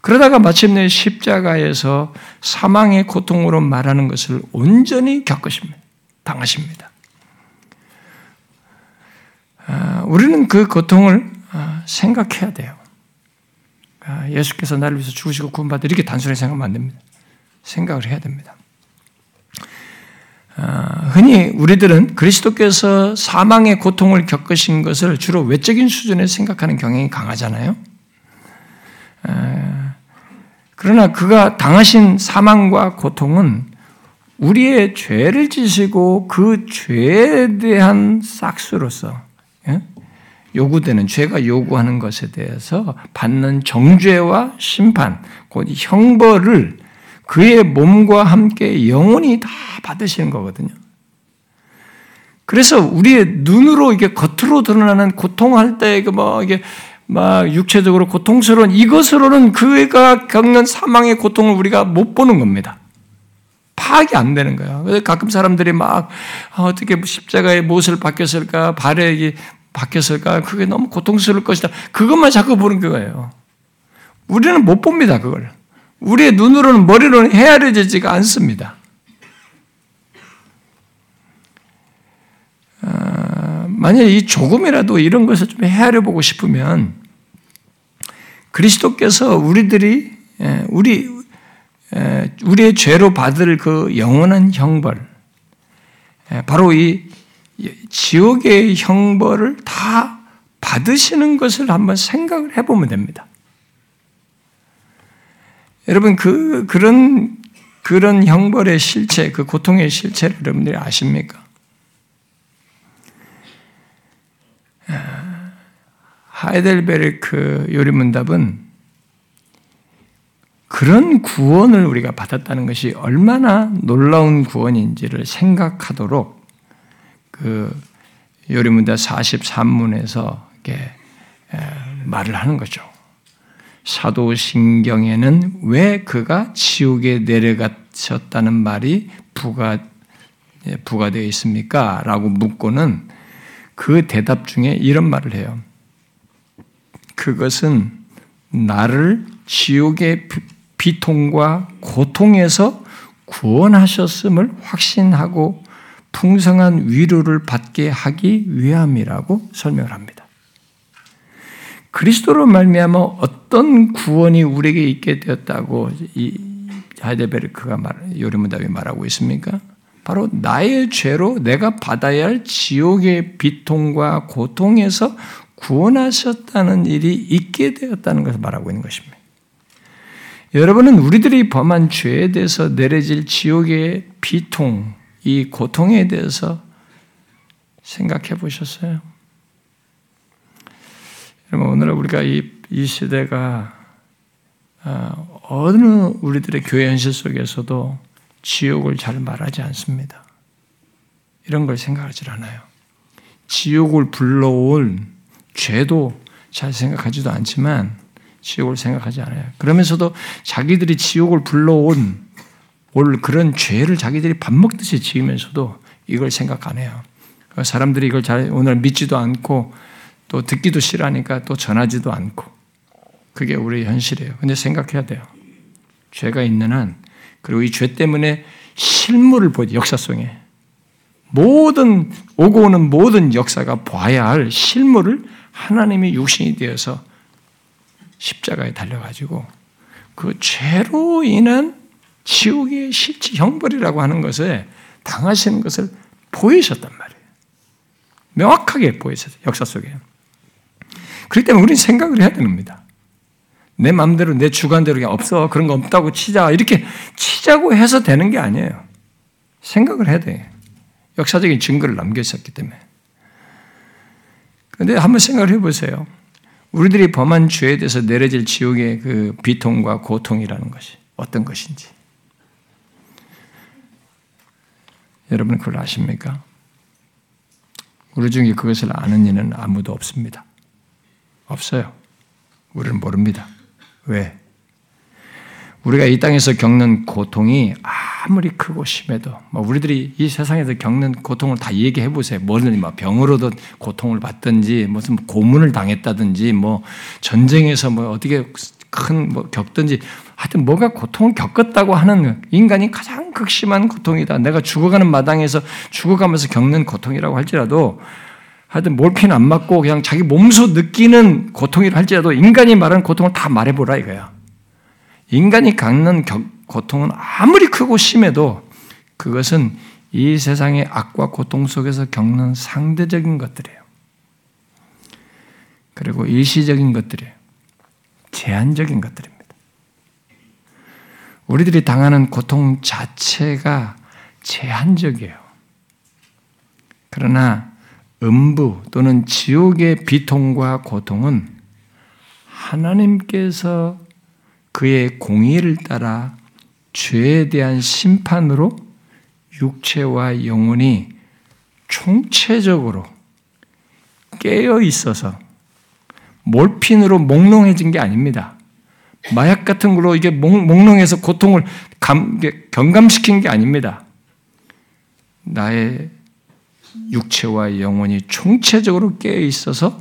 그러다가 마침내 십자가에서 사망의 고통으로 말하는 것을 온전히 겪으십니다. 당하십니다. 우리는 그 고통을 생각해야 돼요. 예수께서 나를 위해서 죽으시고 구원받으 이렇게 단순히 생각하면 안 됩니다. 생각을 해야 됩니다. 흔히 우리들은 그리스도께서 사망의 고통을 겪으신 것을 주로 외적인 수준에 생각하는 경향이 강하잖아요. 그러나 그가 당하신 사망과 고통은 우리의 죄를 지시고 그 죄에 대한 싹수로서 요구되는, 죄가 요구하는 것에 대해서 받는 정죄와 심판, 곧 형벌을 그의 몸과 함께 영원히 다 받으시는 거거든요. 그래서 우리의 눈으로 이게 겉으로 드러나는 고통할 때 그 막 이게 막 육체적으로 고통스러운 이것으로는 그가 겪는 사망의 고통을 우리가 못 보는 겁니다. 파악이 안 되는 거야. 그래서 가끔 사람들이 막 어떻게 십자가에 무엇을 박혔을까, 발에 박혔을까, 그게 너무 고통스러울 것이다. 그것만 자꾸 보는 거예요. 우리는 못 봅니다, 그걸. 우리의 눈으로는, 머리로는 헤아려지지가 않습니다. 아, 만약에 이 조금이라도 이런 것을 좀 헤아려 보고 싶으면 그리스도께서 우리들이, 우리, 우리의 죄로 받을 그 영원한 형벌, 바로 이 지옥의 형벌을 다 받으시는 것을 한번 생각을 해보면 됩니다. 여러분, 그, 그런, 그런 형벌의 실체, 그 고통의 실체를 여러분들이 아십니까? 하이델베르크 요리문답은 그런 구원을 우리가 받았다는 것이 얼마나 놀라운 구원인지를 생각하도록 그 요리문답 사십삼 문에서 이렇게 말을 하는 거죠. 사도신경에는 왜 그가 지옥에 내려가셨다는 말이 부가, 부가되어 있습니까? 라고 묻고는 그 대답 중에 이런 말을 해요. 그것은 나를 지옥의 비통과 고통에서 구원하셨음을 확신하고 풍성한 위로를 받게 하기 위함이라고 설명을 합니다. 그리스도로 말미암아 어떤 구원이 우리에게 있게 되었다고 이 하이델베르크가 말, 요리문답이 말하고 있습니까? 바로 나의 죄로 내가 받아야 할 지옥의 비통과 고통에서 구원하셨다는 일이 있게 되었다는 것을 말하고 있는 것입니다. 여러분은 우리들이 범한 죄에 대해서 내려질 지옥의 비통, 이 고통에 대해서 생각해 보셨어요? 여러분, 오늘 우리가 이, 이 시대가 어느 우리들의 교회 현실 속에서도 지옥을 잘 말하지 않습니다. 이런 걸 생각하지 않아요. 지옥을 불러올 죄도 잘 생각하지도 않지만 지옥을 생각하지 않아요. 그러면서도 자기들이 지옥을 불러온 올 그런 죄를 자기들이 밥 먹듯이 지으면서도 이걸 생각 안 해요. 사람들이 이걸 잘 오늘 믿지도 않고 또 듣기도 싫어하니까 또 전하지도 않고 그게 우리의 현실이에요. 근데 생각해야 돼요. 죄가 있는 한, 그리고 이 죄 때문에 실물을 보여요. 역사 속에. 모든 오고 오는 모든 역사가 봐야 할 실물을 하나님이 육신이 되어서 십자가에 달려가지고 그 죄로 인한 지옥의 실제 형벌이라고 하는 것에 당하시는 것을 보이셨단 말이에요. 명확하게 보이셨어요. 역사 속에. 그렇기 때문에 우리는 생각을 해야 되는 겁니다. 내 마음대로 내 주관대로 그냥 없어 그런 거 없다고 치자 이렇게 치자고 해서 되는 게 아니에요. 생각을 해야 돼. 역사적인 증거를 남겨있었기 때문에. 그런데 한번 생각을 해보세요. 우리들이 범한 죄에 대해서 내려질 지옥의 그 비통과 고통이라는 것이 어떤 것인지. 여러분 그걸 아십니까? 우리 중에 그것을 아는 이는 아무도 없습니다. 없어요. 우리는 모릅니다. 왜? 우리가 이 땅에서 겪는 고통이 아무리 크고 심해도, 뭐 우리들이 이 세상에서 겪는 고통을 다 얘기해 보세요. 뭐든 막 병으로도 고통을 받든지, 무슨 고문을 당했다든지, 뭐 전쟁에서 뭐 어떻게 큰 뭐 겪든지, 하여튼 뭐가 고통을 겪었다고 하는 인간이 가장 극심한 고통이다. 내가 죽어가는 마당에서 죽어가면서 겪는 고통이라고 할지라도. 하여튼 몰핀 안 맞고 그냥 자기 몸소 느끼는 고통이라 할지라도 인간이 말하는 고통을 다 말해보라 이거야. 인간이 겪는 고통은 아무리 크고 심해도 그것은 이 세상의 악과 고통 속에서 겪는 상대적인 것들이에요. 그리고 일시적인 것들이에요. 제한적인 것들입니다. 우리들이 당하는 고통 자체가 제한적이에요. 그러나 음부 또는 지옥의 비통과 고통은 하나님께서 그의 공의를 따라 죄에 대한 심판으로 육체와 영혼이 총체적으로 깨어 있어서 몰핀으로 몽롱해진 게 아닙니다. 마약 같은 걸로 이게 몽롱해서 고통을 감, 경감시킨 게 아닙니다. 나의 육체와 영혼이 총체적으로 깨어있어서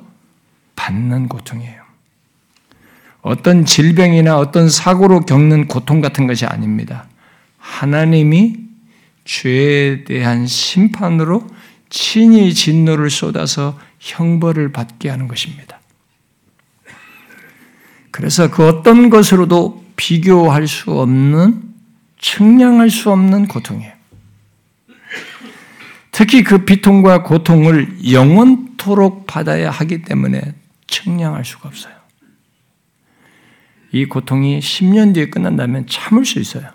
받는 고통이에요. 어떤 질병이나 어떤 사고로 겪는 고통 같은 것이 아닙니다. 하나님이 죄에 대한 심판으로 친히 진노를 쏟아서 형벌을 받게 하는 것입니다. 그래서 그 어떤 것으로도 비교할 수 없는, 측량할 수 없는 고통이에요. 특히 그 비통과 고통을 영원토록 받아야 하기 때문에 측량할 수가 없어요. 이 고통이 십 년 뒤에 끝난다면 참을 수 있어요.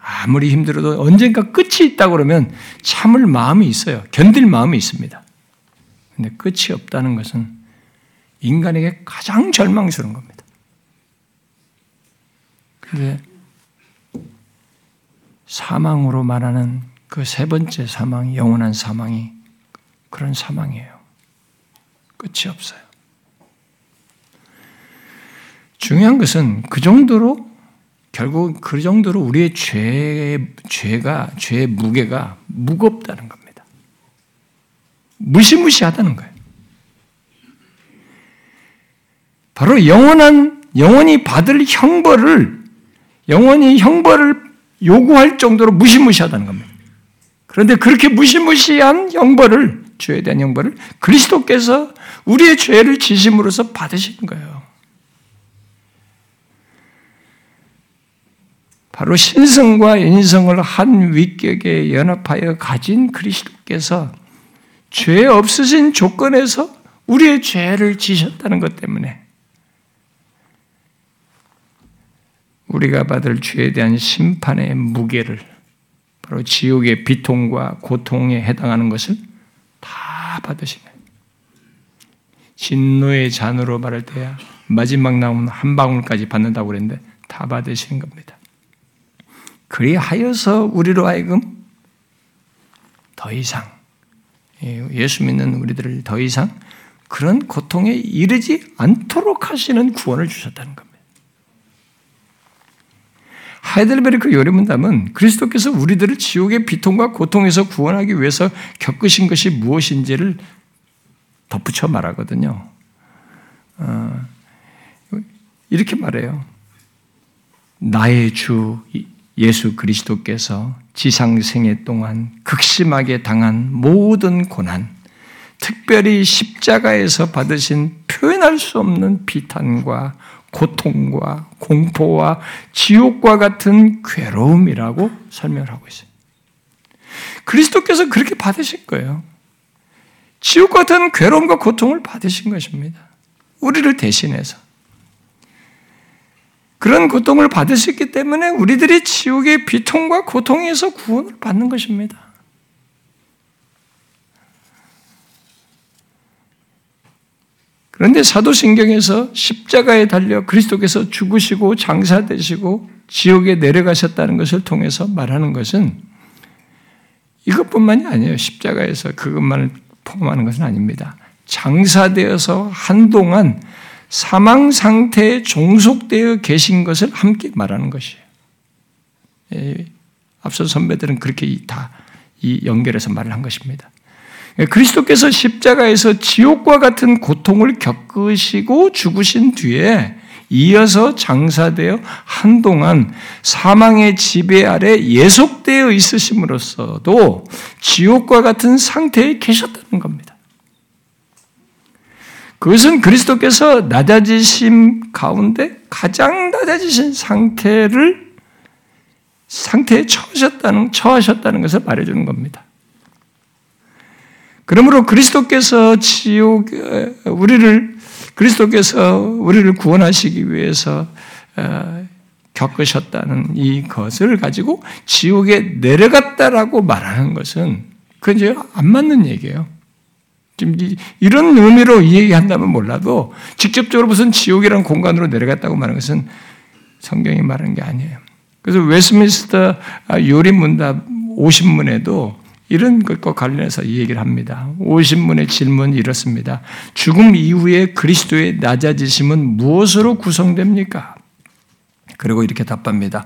아무리 힘들어도 언젠가 끝이 있다고 그러면 참을 마음이 있어요. 견딜 마음이 있습니다. 근데 끝이 없다는 것은 인간에게 가장 절망스러운 겁니다. 근데 사망으로 말하는 그 세 번째 사망, 영원한 사망이 그런 사망이에요. 끝이 없어요. 중요한 것은 그 정도로, 결국 그 정도로 우리의 죄의, 죄가, 죄의 무게가 무겁다는 겁니다. 무시무시하다는 거예요. 바로 영원한, 영원히 받을 형벌을, 영원히 형벌을 요구할 정도로 무시무시하다는 겁니다. 그런데 그렇게 무시무시한 형벌을, 죄에 대한 형벌을 그리스도께서 우리의 죄를 지심으로써 받으신 거예요. 바로 신성과 인성을 한 위격에 연합하여 가진 그리스도께서 죄 없으신 조건에서 우리의 죄를 지셨다는 것 때문에 우리가 받을 죄에 대한 심판의 무게를, 바로 지옥의 비통과 고통에 해당하는 것을 다 받으시네. 진노의 잔으로 말할 때야 마지막 남은 한 방울까지 받는다고 그랬는데 다 받으시는 겁니다. 그리하여서 우리로 하여금 더 이상, 예수 믿는 우리들을 더 이상 그런 고통에 이르지 않도록 하시는 구원을 주셨다는 겁니다. 하이델베르크 요리문답은 그리스도께서 우리들을 지옥의 비통과 고통에서 구원하기 위해서 겪으신 것이 무엇인지를 덧붙여 말하거든요. 어, 이렇게 말해요. 나의 주 예수 그리스도께서 지상생애 동안 극심하게 당한 모든 고난, 특별히 십자가에서 받으신 표현할 수 없는 비탄과 고통과 공포와 지옥과 같은 괴로움이라고 설명을 하고 있어요. 그리스도께서 그렇게 받으실 거예요. 지옥 같은 괴로움과 고통을 받으신 것입니다. 우리를 대신해서. 그런 고통을 받으셨기 때문에 우리들이 지옥의 비통과 고통에서 구원을 받는 것입니다. 그런데 사도신경에서 십자가에 달려 그리스도께서 죽으시고 장사되시고 지옥에 내려가셨다는 것을 통해서 말하는 것은 이것뿐만이 아니에요. 십자가에서 그것만을 포함하는 것은 아닙니다. 장사되어서 한동안 사망 상태에 종속되어 계신 것을 함께 말하는 것이에요. 예, 앞서 선배들은 그렇게 다 이 연결해서 말을 한 것입니다. 예, 그리스도께서 십자가에서 지옥과 같은 고통을 겪으시고 죽으신 뒤에 이어서 장사되어 한동안 사망의 지배 아래 예속되어 있으심으로써도 지옥과 같은 상태에 계셨다는 겁니다. 그것은 그리스도께서 낮아지심 가운데 가장 낮아지신 상태를, 상태에 처하셨다는, 처하셨다는 것을 말해주는 겁니다. 그러므로 그리스도께서 지옥, 우리를, 그리스도께서 우리를 구원하시기 위해서 겪으셨다는 이것을 가지고 지옥에 내려갔다라고 말하는 것은 그건 이제 안 맞는 얘기예요. 지금 이런 의미로 이 얘기한다면 몰라도 직접적으로 무슨 지옥이라는 공간으로 내려갔다고 말하는 것은 성경이 말하는 게 아니에요. 그래서 웨스민스터 요리문답 오십 문에도 이런 것과 관련해서 이 얘기를 합니다. 오십 문의 질문이 이렇습니다. 죽음 이후에 그리스도의 낮아지심은 무엇으로 구성됩니까? 그리고 이렇게 답합니다.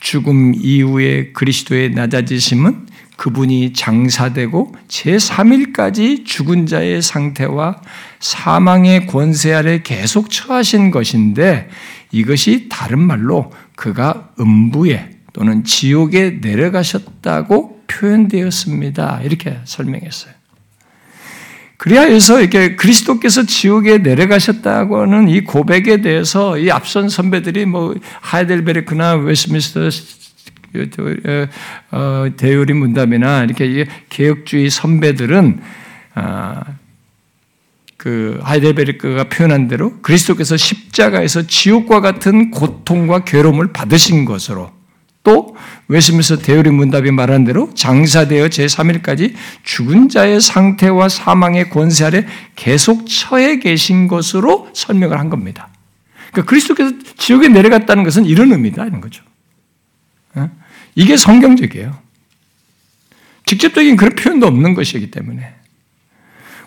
죽음 이후에 그리스도의 낮아지심은 그분이 장사되고 제삼 일까지 죽은 자의 상태와 사망의 권세 아래 계속 처하신 것인데 이것이 다른 말로 그가 음부에 또는 지옥에 내려가셨다고 표현되었습니다. 이렇게 설명했어요. 그리하여서 이렇게 그리스도께서 지옥에 내려가셨다고 하는 이 고백에 대해서 이 앞선 선배들이 뭐 하이델베르크나 웨스민스터 대요리 문답이나 이렇게 개혁주의 선배들은 그 하이델베르크가 표현한 대로 그리스도께서 십자가에서 지옥과 같은 고통과 괴로움을 받으신 것으로 또 웨스민스터 대요리 문답이 말한 대로 장사되어 제삼 일까지 죽은 자의 상태와 사망의 권세 아래 계속 처해 계신 것으로 설명을 한 겁니다. 그러니까 그리스도께서 지옥에 내려갔다는 것은 이런 의미다 이런 거죠. 이게 성경적이에요. 직접적인 그런 표현도 없는 것이기 때문에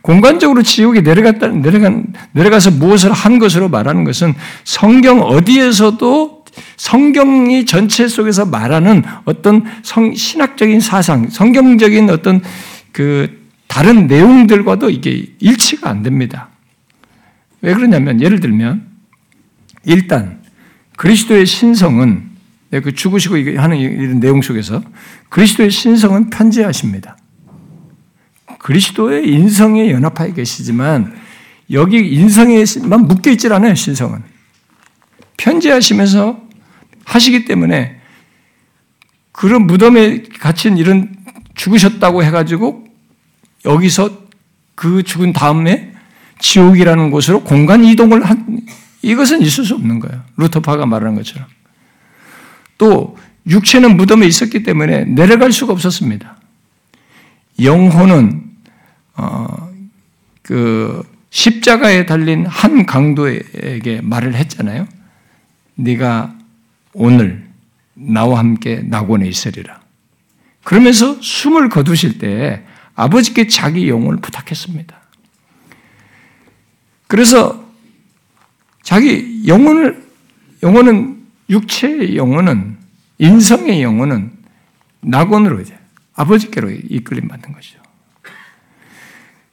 공간적으로 지옥에 내려갔다 내려간 내려가서 무엇을 한 것으로 말하는 것은 성경 어디에서도 성경이 전체 속에서 말하는 어떤 성, 신학적인 사상, 성경적인 어떤 그 다른 내용들과도 이게 일치가 안 됩니다. 왜 그러냐면 예를 들면 일단 그리스도의 신성은 그 죽으시고 하는 이런 내용 속에서 그리스도의 신성은 편재하십니다. 그리스도의 인성에 연합하여 계시지만 여기 인성에만 묶여있질 않아요. 신성은. 편재하시면서 하시기 때문에 그런 무덤에 갇힌 이런 죽으셨다고 해가지고 여기서 그 죽은 다음에 지옥이라는 곳으로 공간 이동을 한 이것은 있을 수 없는 거예요. 루터파가 말하는 것처럼. 또 육체는 무덤에 있었기 때문에 내려갈 수가 없었습니다. 영혼은 어, 그 십자가에 달린 한 강도에게 말을 했잖아요. 네가 오늘 나와 함께 낙원에 있으리라. 그러면서 숨을 거두실 때 아버지께 자기 영혼을 부탁했습니다. 그래서 자기 영혼을 영혼은 육체의 영혼은 인성의 영혼은 낙원으로 이제 아버지께로 이끌림 받는 것이죠.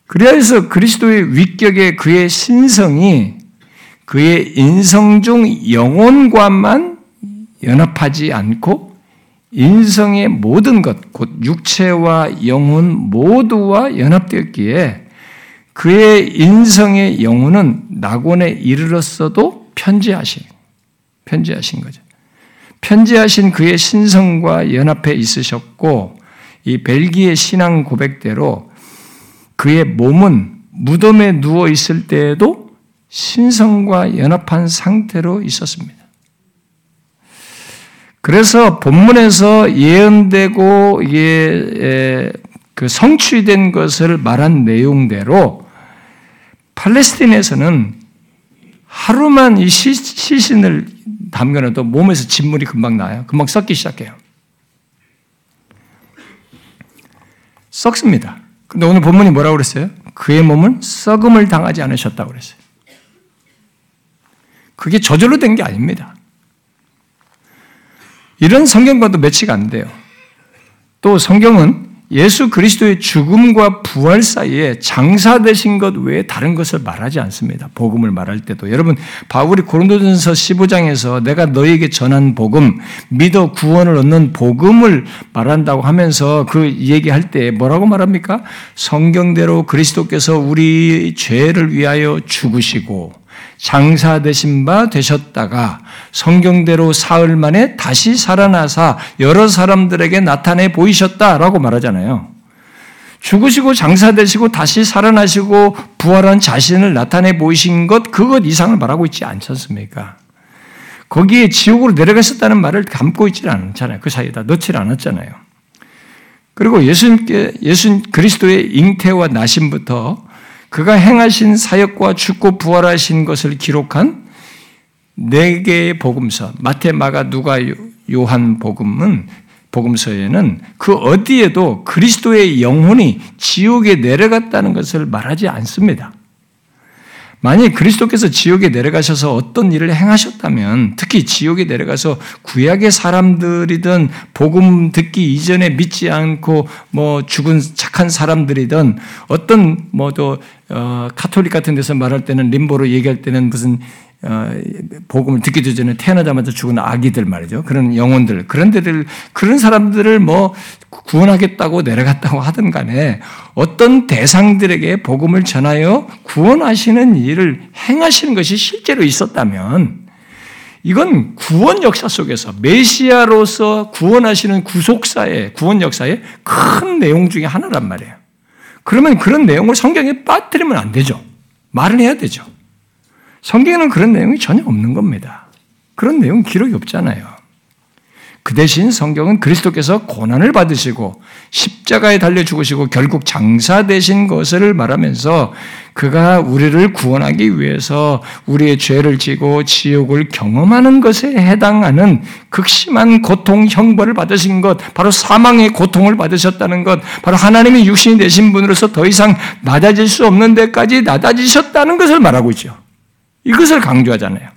그래서 그리스도의 위격에 그의 신성이 그의 인성 중 영혼과만 연합하지 않고 인성의 모든 것, 곧 육체와 영혼 모두와 연합되었기에 그의 인성의 영혼은 낙원에 이르렀어도 편지하신, 편지하신 거죠. 편지하신 그의 신성과 연합해 있으셨고 이 벨기에 신앙 고백대로 그의 몸은 무덤에 누워 있을 때에도 신성과 연합한 상태로 있었습니다. 그래서 본문에서 예언되고 이게 그 성취된 것을 말한 내용대로 팔레스틴에서는 하루만 이 시신을 담겨놔도 몸에서 진물이 금방 나요. 금방 썩기 시작해요. 썩습니다. 근데 오늘 본문이 뭐라고 그랬어요? 그의 몸은 썩음을 당하지 않으셨다고 그랬어요. 그게 저절로 된 게 아닙니다. 이런 성경과도 매치가 안 돼요. 또 성경은 예수 그리스도의 죽음과 부활 사이에 장사되신 것 외에 다른 것을 말하지 않습니다. 복음을 말할 때도. 여러분, 바울이 고린도전서 십오 장에서 내가 너에게 전한 복음, 믿어 구원을 얻는 복음을 말한다고 하면서 그 얘기할 때 뭐라고 말합니까? 성경대로 그리스도께서 우리 죄를 위하여 죽으시고 장사되신 바 되셨다가 성경대로 사흘 만에 다시 살아나사 여러 사람들에게 나타내 보이셨다라고 말하잖아요. 죽으시고 장사되시고 다시 살아나시고 부활한 자신을 나타내 보이신 것, 그것 이상을 말하고 있지 않지 않습니까? 거기에 지옥으로 내려가셨다는 말을 담고 있지는 않잖아요. 그 사이에다 넣지 않았잖아요. 그리고 예수님께 예수 그리스도의 잉태와 나심부터 그가 행하신 사역과 죽고 부활하신 것을 기록한 네 개의 복음서, 마태, 마가, 누가, 요한 복음은 복음서에는 그 어디에도 그리스도의 영혼이 지옥에 내려갔다는 것을 말하지 않습니다. 만약 그리스도께서 지옥에 내려가셔서 어떤 일을 행하셨다면, 특히 지옥에 내려가서 구약의 사람들이든 복음 듣기 이전에 믿지 않고 뭐 죽은 착한 사람들이든 어떤 뭐 또 어, 카톨릭 같은 데서 말할 때는 림보로 얘기할 때는 무슨 어, 복음을 듣기도 전에 태어나자마자 죽은 아기들 말이죠. 그런 영혼들, 그런 데들, 그런 사람들을 뭐 구원하겠다고 내려갔다고 하든 간에 어떤 대상들에게 복음을 전하여 구원하시는 일을 행하시는 것이 실제로 있었다면 이건 구원 역사 속에서 메시아로서 구원하시는 구속사의 구원 역사의 큰 내용 중에 하나란 말이에요. 그러면 그런 내용을 성경에 빠뜨리면 안 되죠. 말을 해야 되죠. 성경에는 그런 내용이 전혀 없는 겁니다. 그런 내용 기록이 없잖아요. 그 대신 성경은 그리스도께서 고난을 받으시고 십자가에 달려 죽으시고 결국 장사되신 것을 말하면서 그가 우리를 구원하기 위해서 우리의 죄를 지고 지옥을 경험하는 것에 해당하는 극심한 고통, 형벌을 받으신 것, 바로 사망의 고통을 받으셨다는 것, 바로 하나님이 육신이 되신 분으로서 더 이상 낮아질 수 없는 데까지 낮아지셨다는 것을 말하고 있죠. 이것을 강조하잖아요.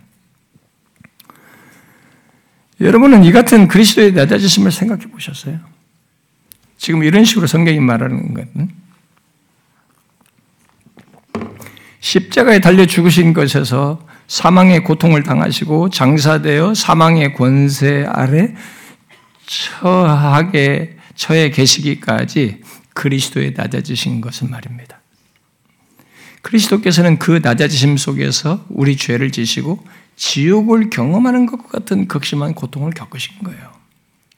여러분은 이 같은 그리스도의 낮아지심을 생각해 보셨어요? 지금 이런 식으로 성경이 말하는 것은 십자가에 달려 죽으신 것에서 사망의 고통을 당하시고 장사되어 사망의 권세 아래 처하게 처해 계시기까지 그리스도에 낮아지신 것은 말입니다. 그리스도께서는 그 낮아지심 속에서 우리 죄를 지시고 지옥을 경험하는 것과 같은 극심한 고통을 겪으신 거예요.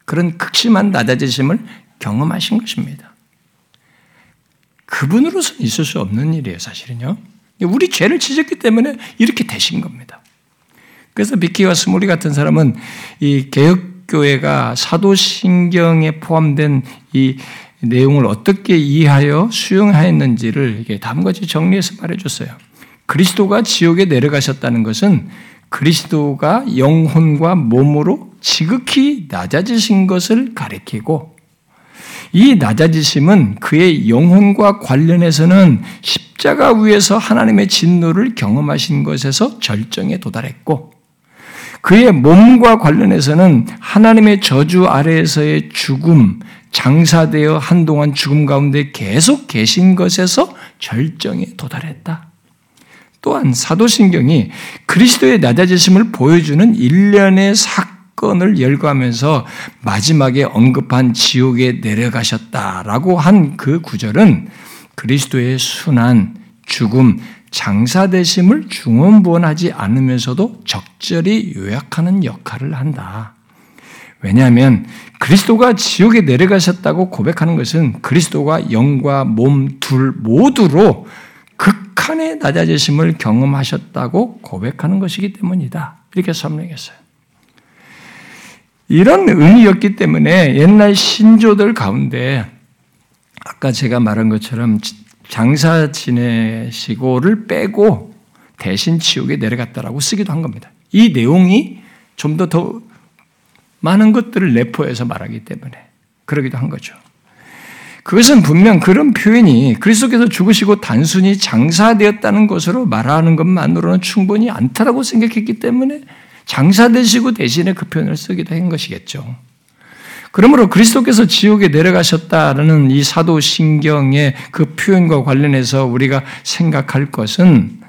그런 극심한 낮아지심을 경험하신 것입니다. 그분으로서는 있을 수 없는 일이에요, 사실은요. 우리 죄를 지셨기 때문에 이렇게 되신 겁니다. 그래서 비키와 스무리 같은 사람은 이 개혁교회가 사도신경에 포함된 이 내용을 어떻게 이해하여 수용하였는지를 이게 다음과 같이 정리해서 말해줬어요. 그리스도가 지옥에 내려가셨다는 것은 그리스도가 영혼과 몸으로 지극히 낮아지신 것을 가리키고 이 낮아지심은 그의 영혼과 관련해서는 십자가 위에서 하나님의 진노를 경험하신 것에서 절정에 도달했고 그의 몸과 관련해서는 하나님의 저주 아래에서의 죽음, 장사되어 한동안 죽음 가운데 계속 계신 것에서 절정에 도달했다. 또한 사도신경이 그리스도의 낮아지심을 보여주는 일련의 사건을 열거하면서 마지막에 언급한 지옥에 내려가셨다라고 한 그 구절은 그리스도의 순환, 죽음, 장사되심을 중언부언하지 않으면서도 적절히 요약하는 역할을 한다. 왜냐하면 그리스도가 지옥에 내려가셨다고 고백하는 것은 그리스도가 영과 몸 둘 모두로 극한의 낮아지심을 경험하셨다고 고백하는 것이기 때문이다. 이렇게 설명했어요. 이런 의미였기 때문에 옛날 신조들 가운데 아까 제가 말한 것처럼 장사 지내시고를 빼고 대신 지옥에 내려갔다라고 쓰기도 한 겁니다. 이 내용이 좀 더 더 많은 것들을 내포해서 말하기 때문에 그러기도 한 거죠. 그것은 분명 그런 표현이 그리스도께서 죽으시고 단순히 장사되었다는 것으로 말하는 것만으로는 충분히 않다라고 생각했기 때문에 장사되시고 대신에 그 표현을 쓰기도 한 것이겠죠. 그러므로 그리스도께서 지옥에 내려가셨다라는 이 사도신경의 그 표현과 관련해서 우리가 생각할 것은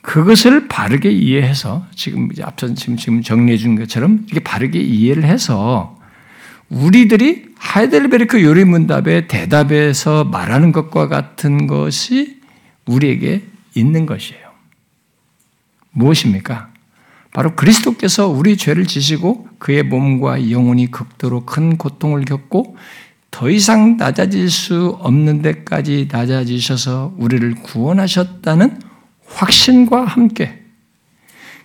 그것을 바르게 이해해서 지금 이제 앞선 지금 정리해 준 것처럼 이렇게 바르게 이해를 해서 우리들이 하이델베르크 요리문답의 대답에서 말하는 것과 같은 것이 우리에게 있는 것이에요. 무엇입니까? 바로 그리스도께서 우리 죄를 지시고 그의 몸과 영혼이 극도로 큰 고통을 겪고 더 이상 낮아질 수 없는 데까지 낮아지셔서 우리를 구원하셨다는 확신과 함께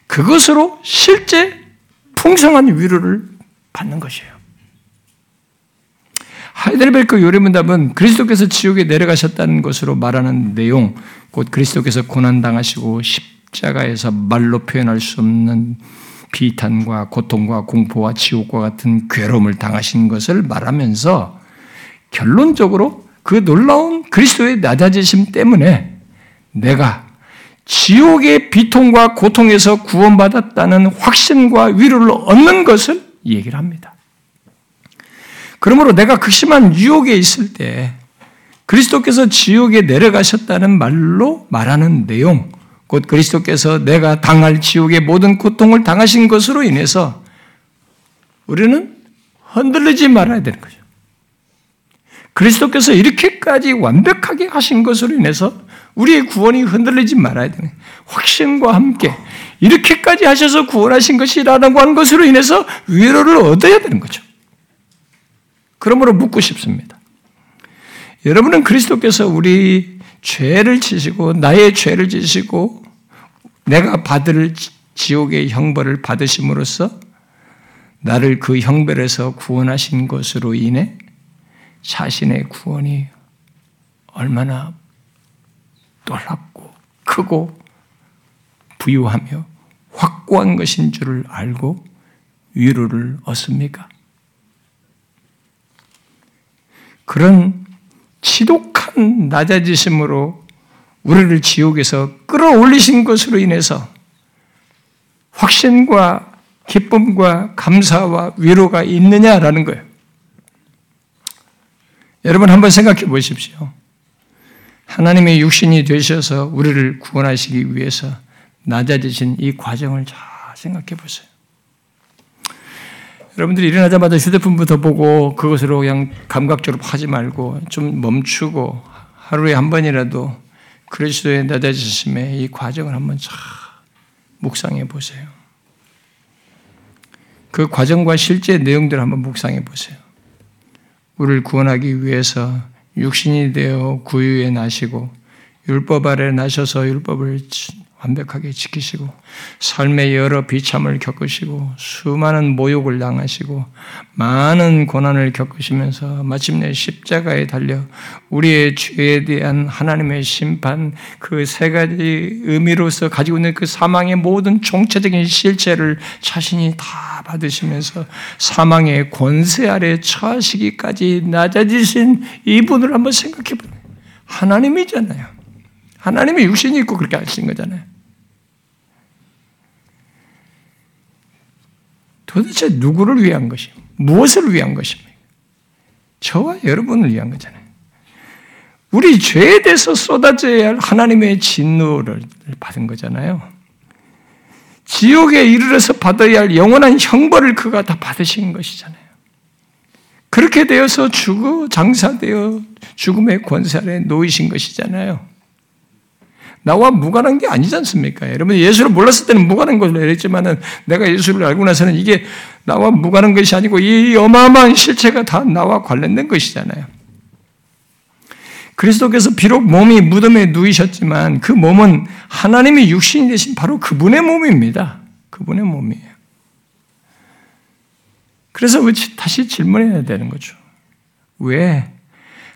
그것으로 실제 풍성한 위로를 받는 것이에요. 하이델베르크 요리문답은 그리스도께서 지옥에 내려가셨다는 것으로 말하는 내용, 곧 그리스도께서 고난당하시고 십자가에서 말로 표현할 수 없는 비탄과 고통과 공포와 지옥과 같은 괴로움을 당하신 것을 말하면서 결론적으로 그 놀라운 그리스도의 낮아지심 때문에 내가 지옥의 비통과 고통에서 구원받았다는 확신과 위로를 얻는 것을 얘기를 합니다. 그러므로 내가 극심한 유혹에 있을 때 그리스도께서 지옥에 내려가셨다는 말로 말하는 내용, 곧 그리스도께서 내가 당할 지옥의 모든 고통을 당하신 것으로 인해서 우리는 흔들리지 말아야 되는 거죠. 그리스도께서 이렇게까지 완벽하게 하신 것으로 인해서 우리의 구원이 흔들리지 말아야 되는 확신과 함께 이렇게까지 하셔서 구원하신 것이라고 한 것으로 인해서 위로를 얻어야 되는 거죠. 그러므로 묻고 싶습니다. 여러분은 그리스도께서 우리 죄를 지시고 나의 죄를 지시고 내가 받을 지옥의 형벌을 받으심으로써 나를 그 형벌에서 구원하신 것으로 인해 자신의 구원이 얼마나 놀랍고 크고 부유하며 확고한 것인 줄을 알고 위로를 얻습니까? 그런 지독한 낮아지심으로 우리를 지옥에서 끌어올리신 것으로 인해서 확신과 기쁨과 감사와 위로가 있느냐라는 거예요. 여러분 한번 생각해 보십시오. 하나님의 육신이 되셔서 우리를 구원하시기 위해서 낮아지신 이 과정을 잘 생각해 보세요. 여러분들이 일어나자마자 휴대폰부터 보고 그것으로 그냥 감각적으로 하지 말고 좀 멈추고 하루에 한 번이라도 그리스도의 낮아지심의 이 과정을 한번 잘 묵상해 보세요. 그 과정과 실제 내용들을 한번 묵상해 보세요. 우리를 구원하기 위해서 육신이 되어 구유에 나시고 율법 아래 나셔서 율법을 완벽하게 지키시고 삶의 여러 비참을 겪으시고 수많은 모욕을 당하시고 많은 고난을 겪으시면서 마침내 십자가에 달려 우리의 죄에 대한 하나님의 심판, 그 세 가지 의미로서 가지고 있는 그 사망의 모든 총체적인 실체를 자신이 다 받으시면서 사망의 권세 아래 처하시기까지 낮아지신 이분을 한번 생각해 보세요. 하나님이잖아요. 하나님의 육신이 있고 그렇게 하신 거잖아요. 도대체 누구를 위한 것입니까? 무엇을 위한 것입니까? 저와 여러분을 위한 거잖아요. 우리 죄에 대해서 쏟아져야 할 하나님의 진노를 받은 거잖아요. 지옥에 이르러서 받아야 할 영원한 형벌을 그가 다 받으신 것이잖아요. 그렇게 되어서 죽어 장사되어 죽음의 권세 아래 놓이신 것이잖아요. 나와 무관한 게 아니지 않습니까? 여러분, 예수를 몰랐을 때는 무관한 것을 그랬지만 내가 예수를 알고 나서는 이게 나와 무관한 것이 아니고 이 어마어마한 실체가 다 나와 관련된 것이잖아요. 그리스도께서 비록 몸이 무덤에 누이셨지만 그 몸은 하나님이 육신이 되신 바로 그분의 몸입니다. 그분의 몸이에요. 그래서 다시 질문해야 되는 거죠. 왜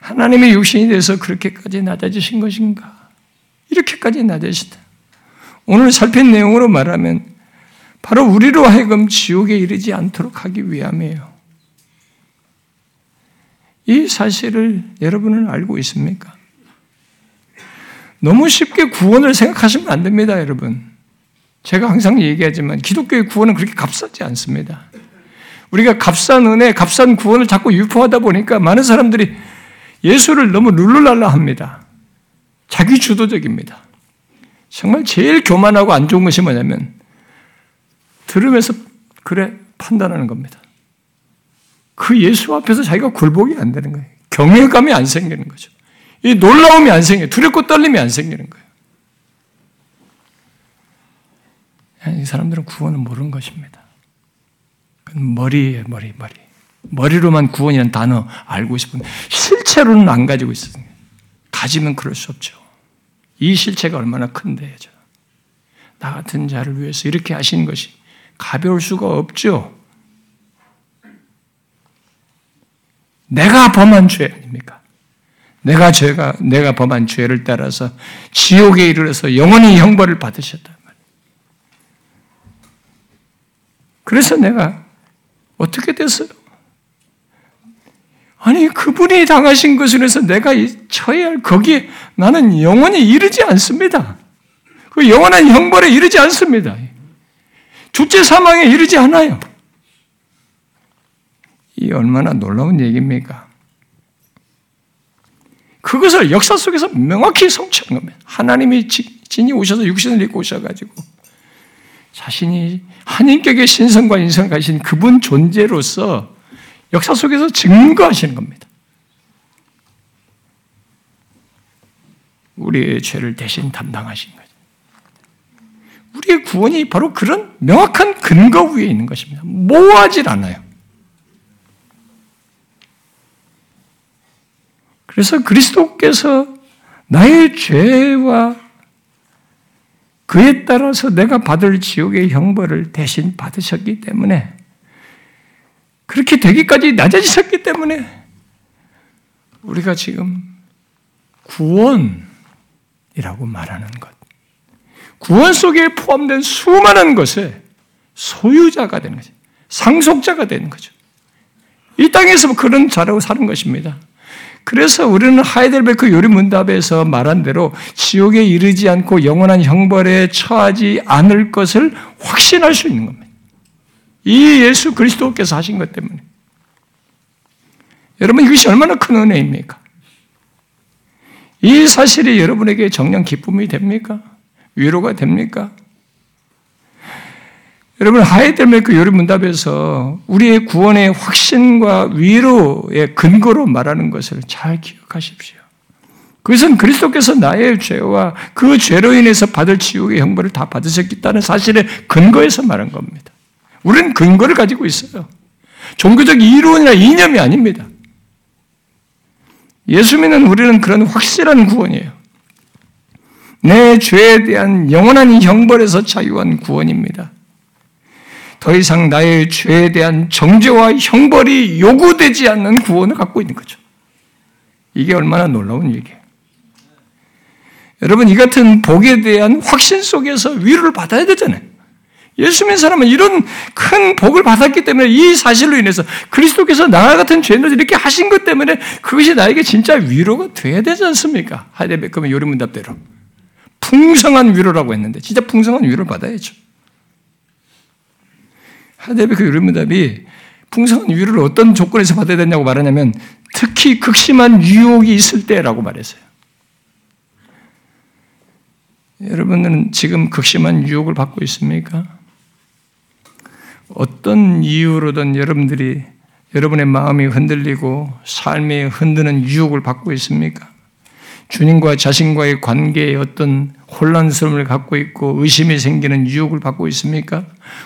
하나님이 육신이 돼서 그렇게까지 낮아지신 것인가? 이렇게까지 낮아지다. 오늘 살핀 내용으로 말하면 바로 우리로 하여금 지옥에 이르지 않도록 하기 위함이에요. 이 사실을 여러분은 알고 있습니까? 너무 쉽게 구원을 생각하시면 안 됩니다, 여러분. 제가 항상 얘기하지만 기독교의 구원은 그렇게 값싸지 않습니다. 우리가 값싼 은혜, 값싼 구원을 자꾸 유포하다 보니까 많은 사람들이 예수를 너무 룰루랄라 합니다. 자기 주도적입니다. 정말 제일 교만하고 안 좋은 것이 뭐냐면 들으면서 그래 판단하는 겁니다. 그 예수 앞에서 자기가 굴복이 안 되는 거예요. 경외감이 안 생기는 거죠. 이 놀라움이 안 생겨요. 두렵고 떨림이 안 생기는 거예요. 이 사람들은 구원을 모르는 것입니다. 그건 머리예요. 머리. 머리. 머리로만 구원이라는 단어 알고 싶은데 실체로는 안 가지고 있어요. 가지면 그럴 수 없죠. 이 실체가 얼마나 큰데, 나 같은 자를 위해서 이렇게 하신 것이 가벼울 수가 없죠. 내가 범한 죄 아닙니까? 내가 죄가, 내가 범한 죄를 따라서 지옥에 이르러서 영원히 형벌을 받으셨단 말이에요. 그래서 내가 어떻게 됐어요? 아니, 그분이 당하신 것을 해서 내가 처해야 할 거기에 나는 영원히 이르지 않습니다. 그 영원한 형벌에 이르지 않습니다. 주체 사망에 이르지 않아요. 이 얼마나 놀라운 얘기입니까? 그것을 역사 속에서 명확히 성취한 겁니다. 하나님이 진이 오셔서 육신을 입고 오셔가지고 자신이 한 인격의 신성과 인성을 가진 그분 존재로서 역사 속에서 증거하시는 겁니다. 우리의 죄를 대신 담당하신 거죠. 우리의 구원이 바로 그런 명확한 근거 위에 있는 것입니다. 모호하질 않아요. 그래서 그리스도께서 나의 죄와 그에 따라서 내가 받을 지옥의 형벌을 대신 받으셨기 때문에 그렇게 되기까지 낮아지셨기 때문에 우리가 지금 구원이라고 말하는 것, 구원 속에 포함된 수많은 것의 소유자가 되는 거죠. 상속자가 되는 거죠. 이 땅에서 그런 자라고 사는 것입니다. 그래서 우리는 하이델베르크 요리문답에서 말한 대로 지옥에 이르지 않고 영원한 형벌에 처하지 않을 것을 확신할 수 있는 겁니다. 이 예수 그리스도께서 하신 것 때문에. 여러분, 이것이 얼마나 큰 은혜입니까? 이 사실이 여러분에게 정녕 기쁨이 됩니까? 위로가 됩니까? 여러분, 하이델베르크 요리문답에서 우리의 구원의 확신과 위로의 근거로 말하는 것을 잘 기억하십시오. 그것은 그리스도께서 나의 죄와 그 죄로 인해서 받을 지옥의 형벌을 다 받으셨다는 사실의 근거에서 말한 겁니다. 우리는 근거를 가지고 있어요. 종교적 이론이나 이념이 아닙니다. 예수 믿는 우리는 그런 확실한 구원이에요. 내 죄에 대한 영원한 형벌에서 자유한 구원입니다. 더 이상 나의 죄에 대한 정죄와 형벌이 요구되지 않는 구원을 갖고 있는 거죠. 이게 얼마나 놀라운 얘기예요. 여러분, 이 같은 복에 대한 확신 속에서 위로를 받아야 되잖아요. 예수 믿는 사람은 이런 큰 복을 받았기 때문에 이 사실로 인해서 그리스도께서 나 같은 죄인을 이렇게 하신 것 때문에 그것이 나에게 진짜 위로가 돼야 되지 않습니까? 하이델베르크 요리문답대로. 풍성한 위로라고 했는데 진짜 풍성한 위로를 받아야죠. 하이델베르크 요리문답이 풍성한 위로를 어떤 조건에서 받아야 되냐고 말하냐면 특히 극심한 유혹이 있을 때라고 말했어요. 여러분은 지금 극심한 유혹을 받고 있습니까? 어떤 이유로든 여러분들이 여러분의 마음이 흔들리고 삶이 흔드는 유혹을 받고 있습니까? 주님과 자신과의 관계에 어떤 혼란스러움을 갖고 있고 의심이 생기는 유혹을 받고 있습니까?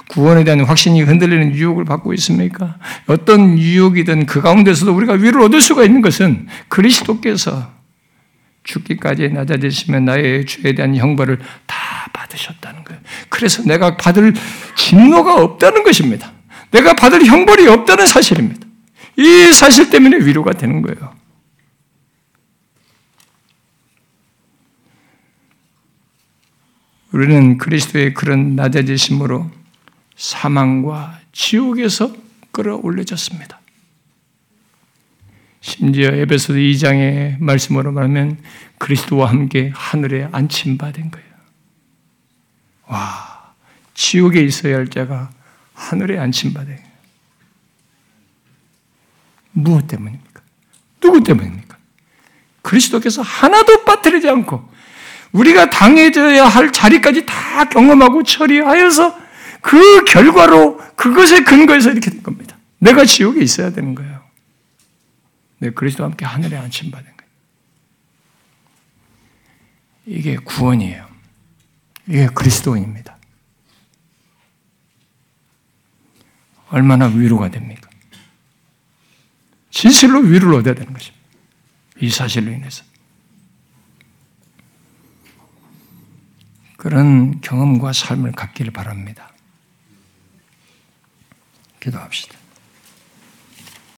구원에 대한 확신이 흔들리는 유혹을 받고 있습니까? 어떤 유혹이든 그 가운데서도 우리가 위로를 얻을 수가 있는 것은 그리스도께서 죽기까지 낮아지시며 나의 죄에 대한 형벌을 다 받으셨다는 거예요. 그래서 내가 받을 진노가 없다는 것입니다. 내가 받을 형벌이 없다는 사실입니다. 이 사실 때문에 위로가 되는 거예요. 우리는 그리스도의 그런 낮아지심으로 사망과 지옥에서 끌어올려졌습니다. 심지어 에베소서 이 장의 말씀으로 말하면 그리스도와 함께 하늘에 안침받은 거예요. 와, 지옥에 있어야 할 자가 하늘에 안침받은 거예요. 무엇 때문입니까? 누구 때문입니까? 그리스도께서 하나도 빠뜨리지 않고 우리가 당해져야 할 자리까지 다 경험하고 처리하여서 그 결과로 그것에 근거해서 이렇게 된 겁니다. 내가 지옥에 있어야 되는 거예요. 내 그리스도와 함께 하늘에 안침받은 거예요. 이게 구원이에요. 이게 그리스도인입니다. 얼마나 위로가 됩니까? 진실로 위로를 얻어야 되는 것입니다. 이 사실로 인해서. 그런 경험과 삶을 갖기를 바랍니다. 기도합시다.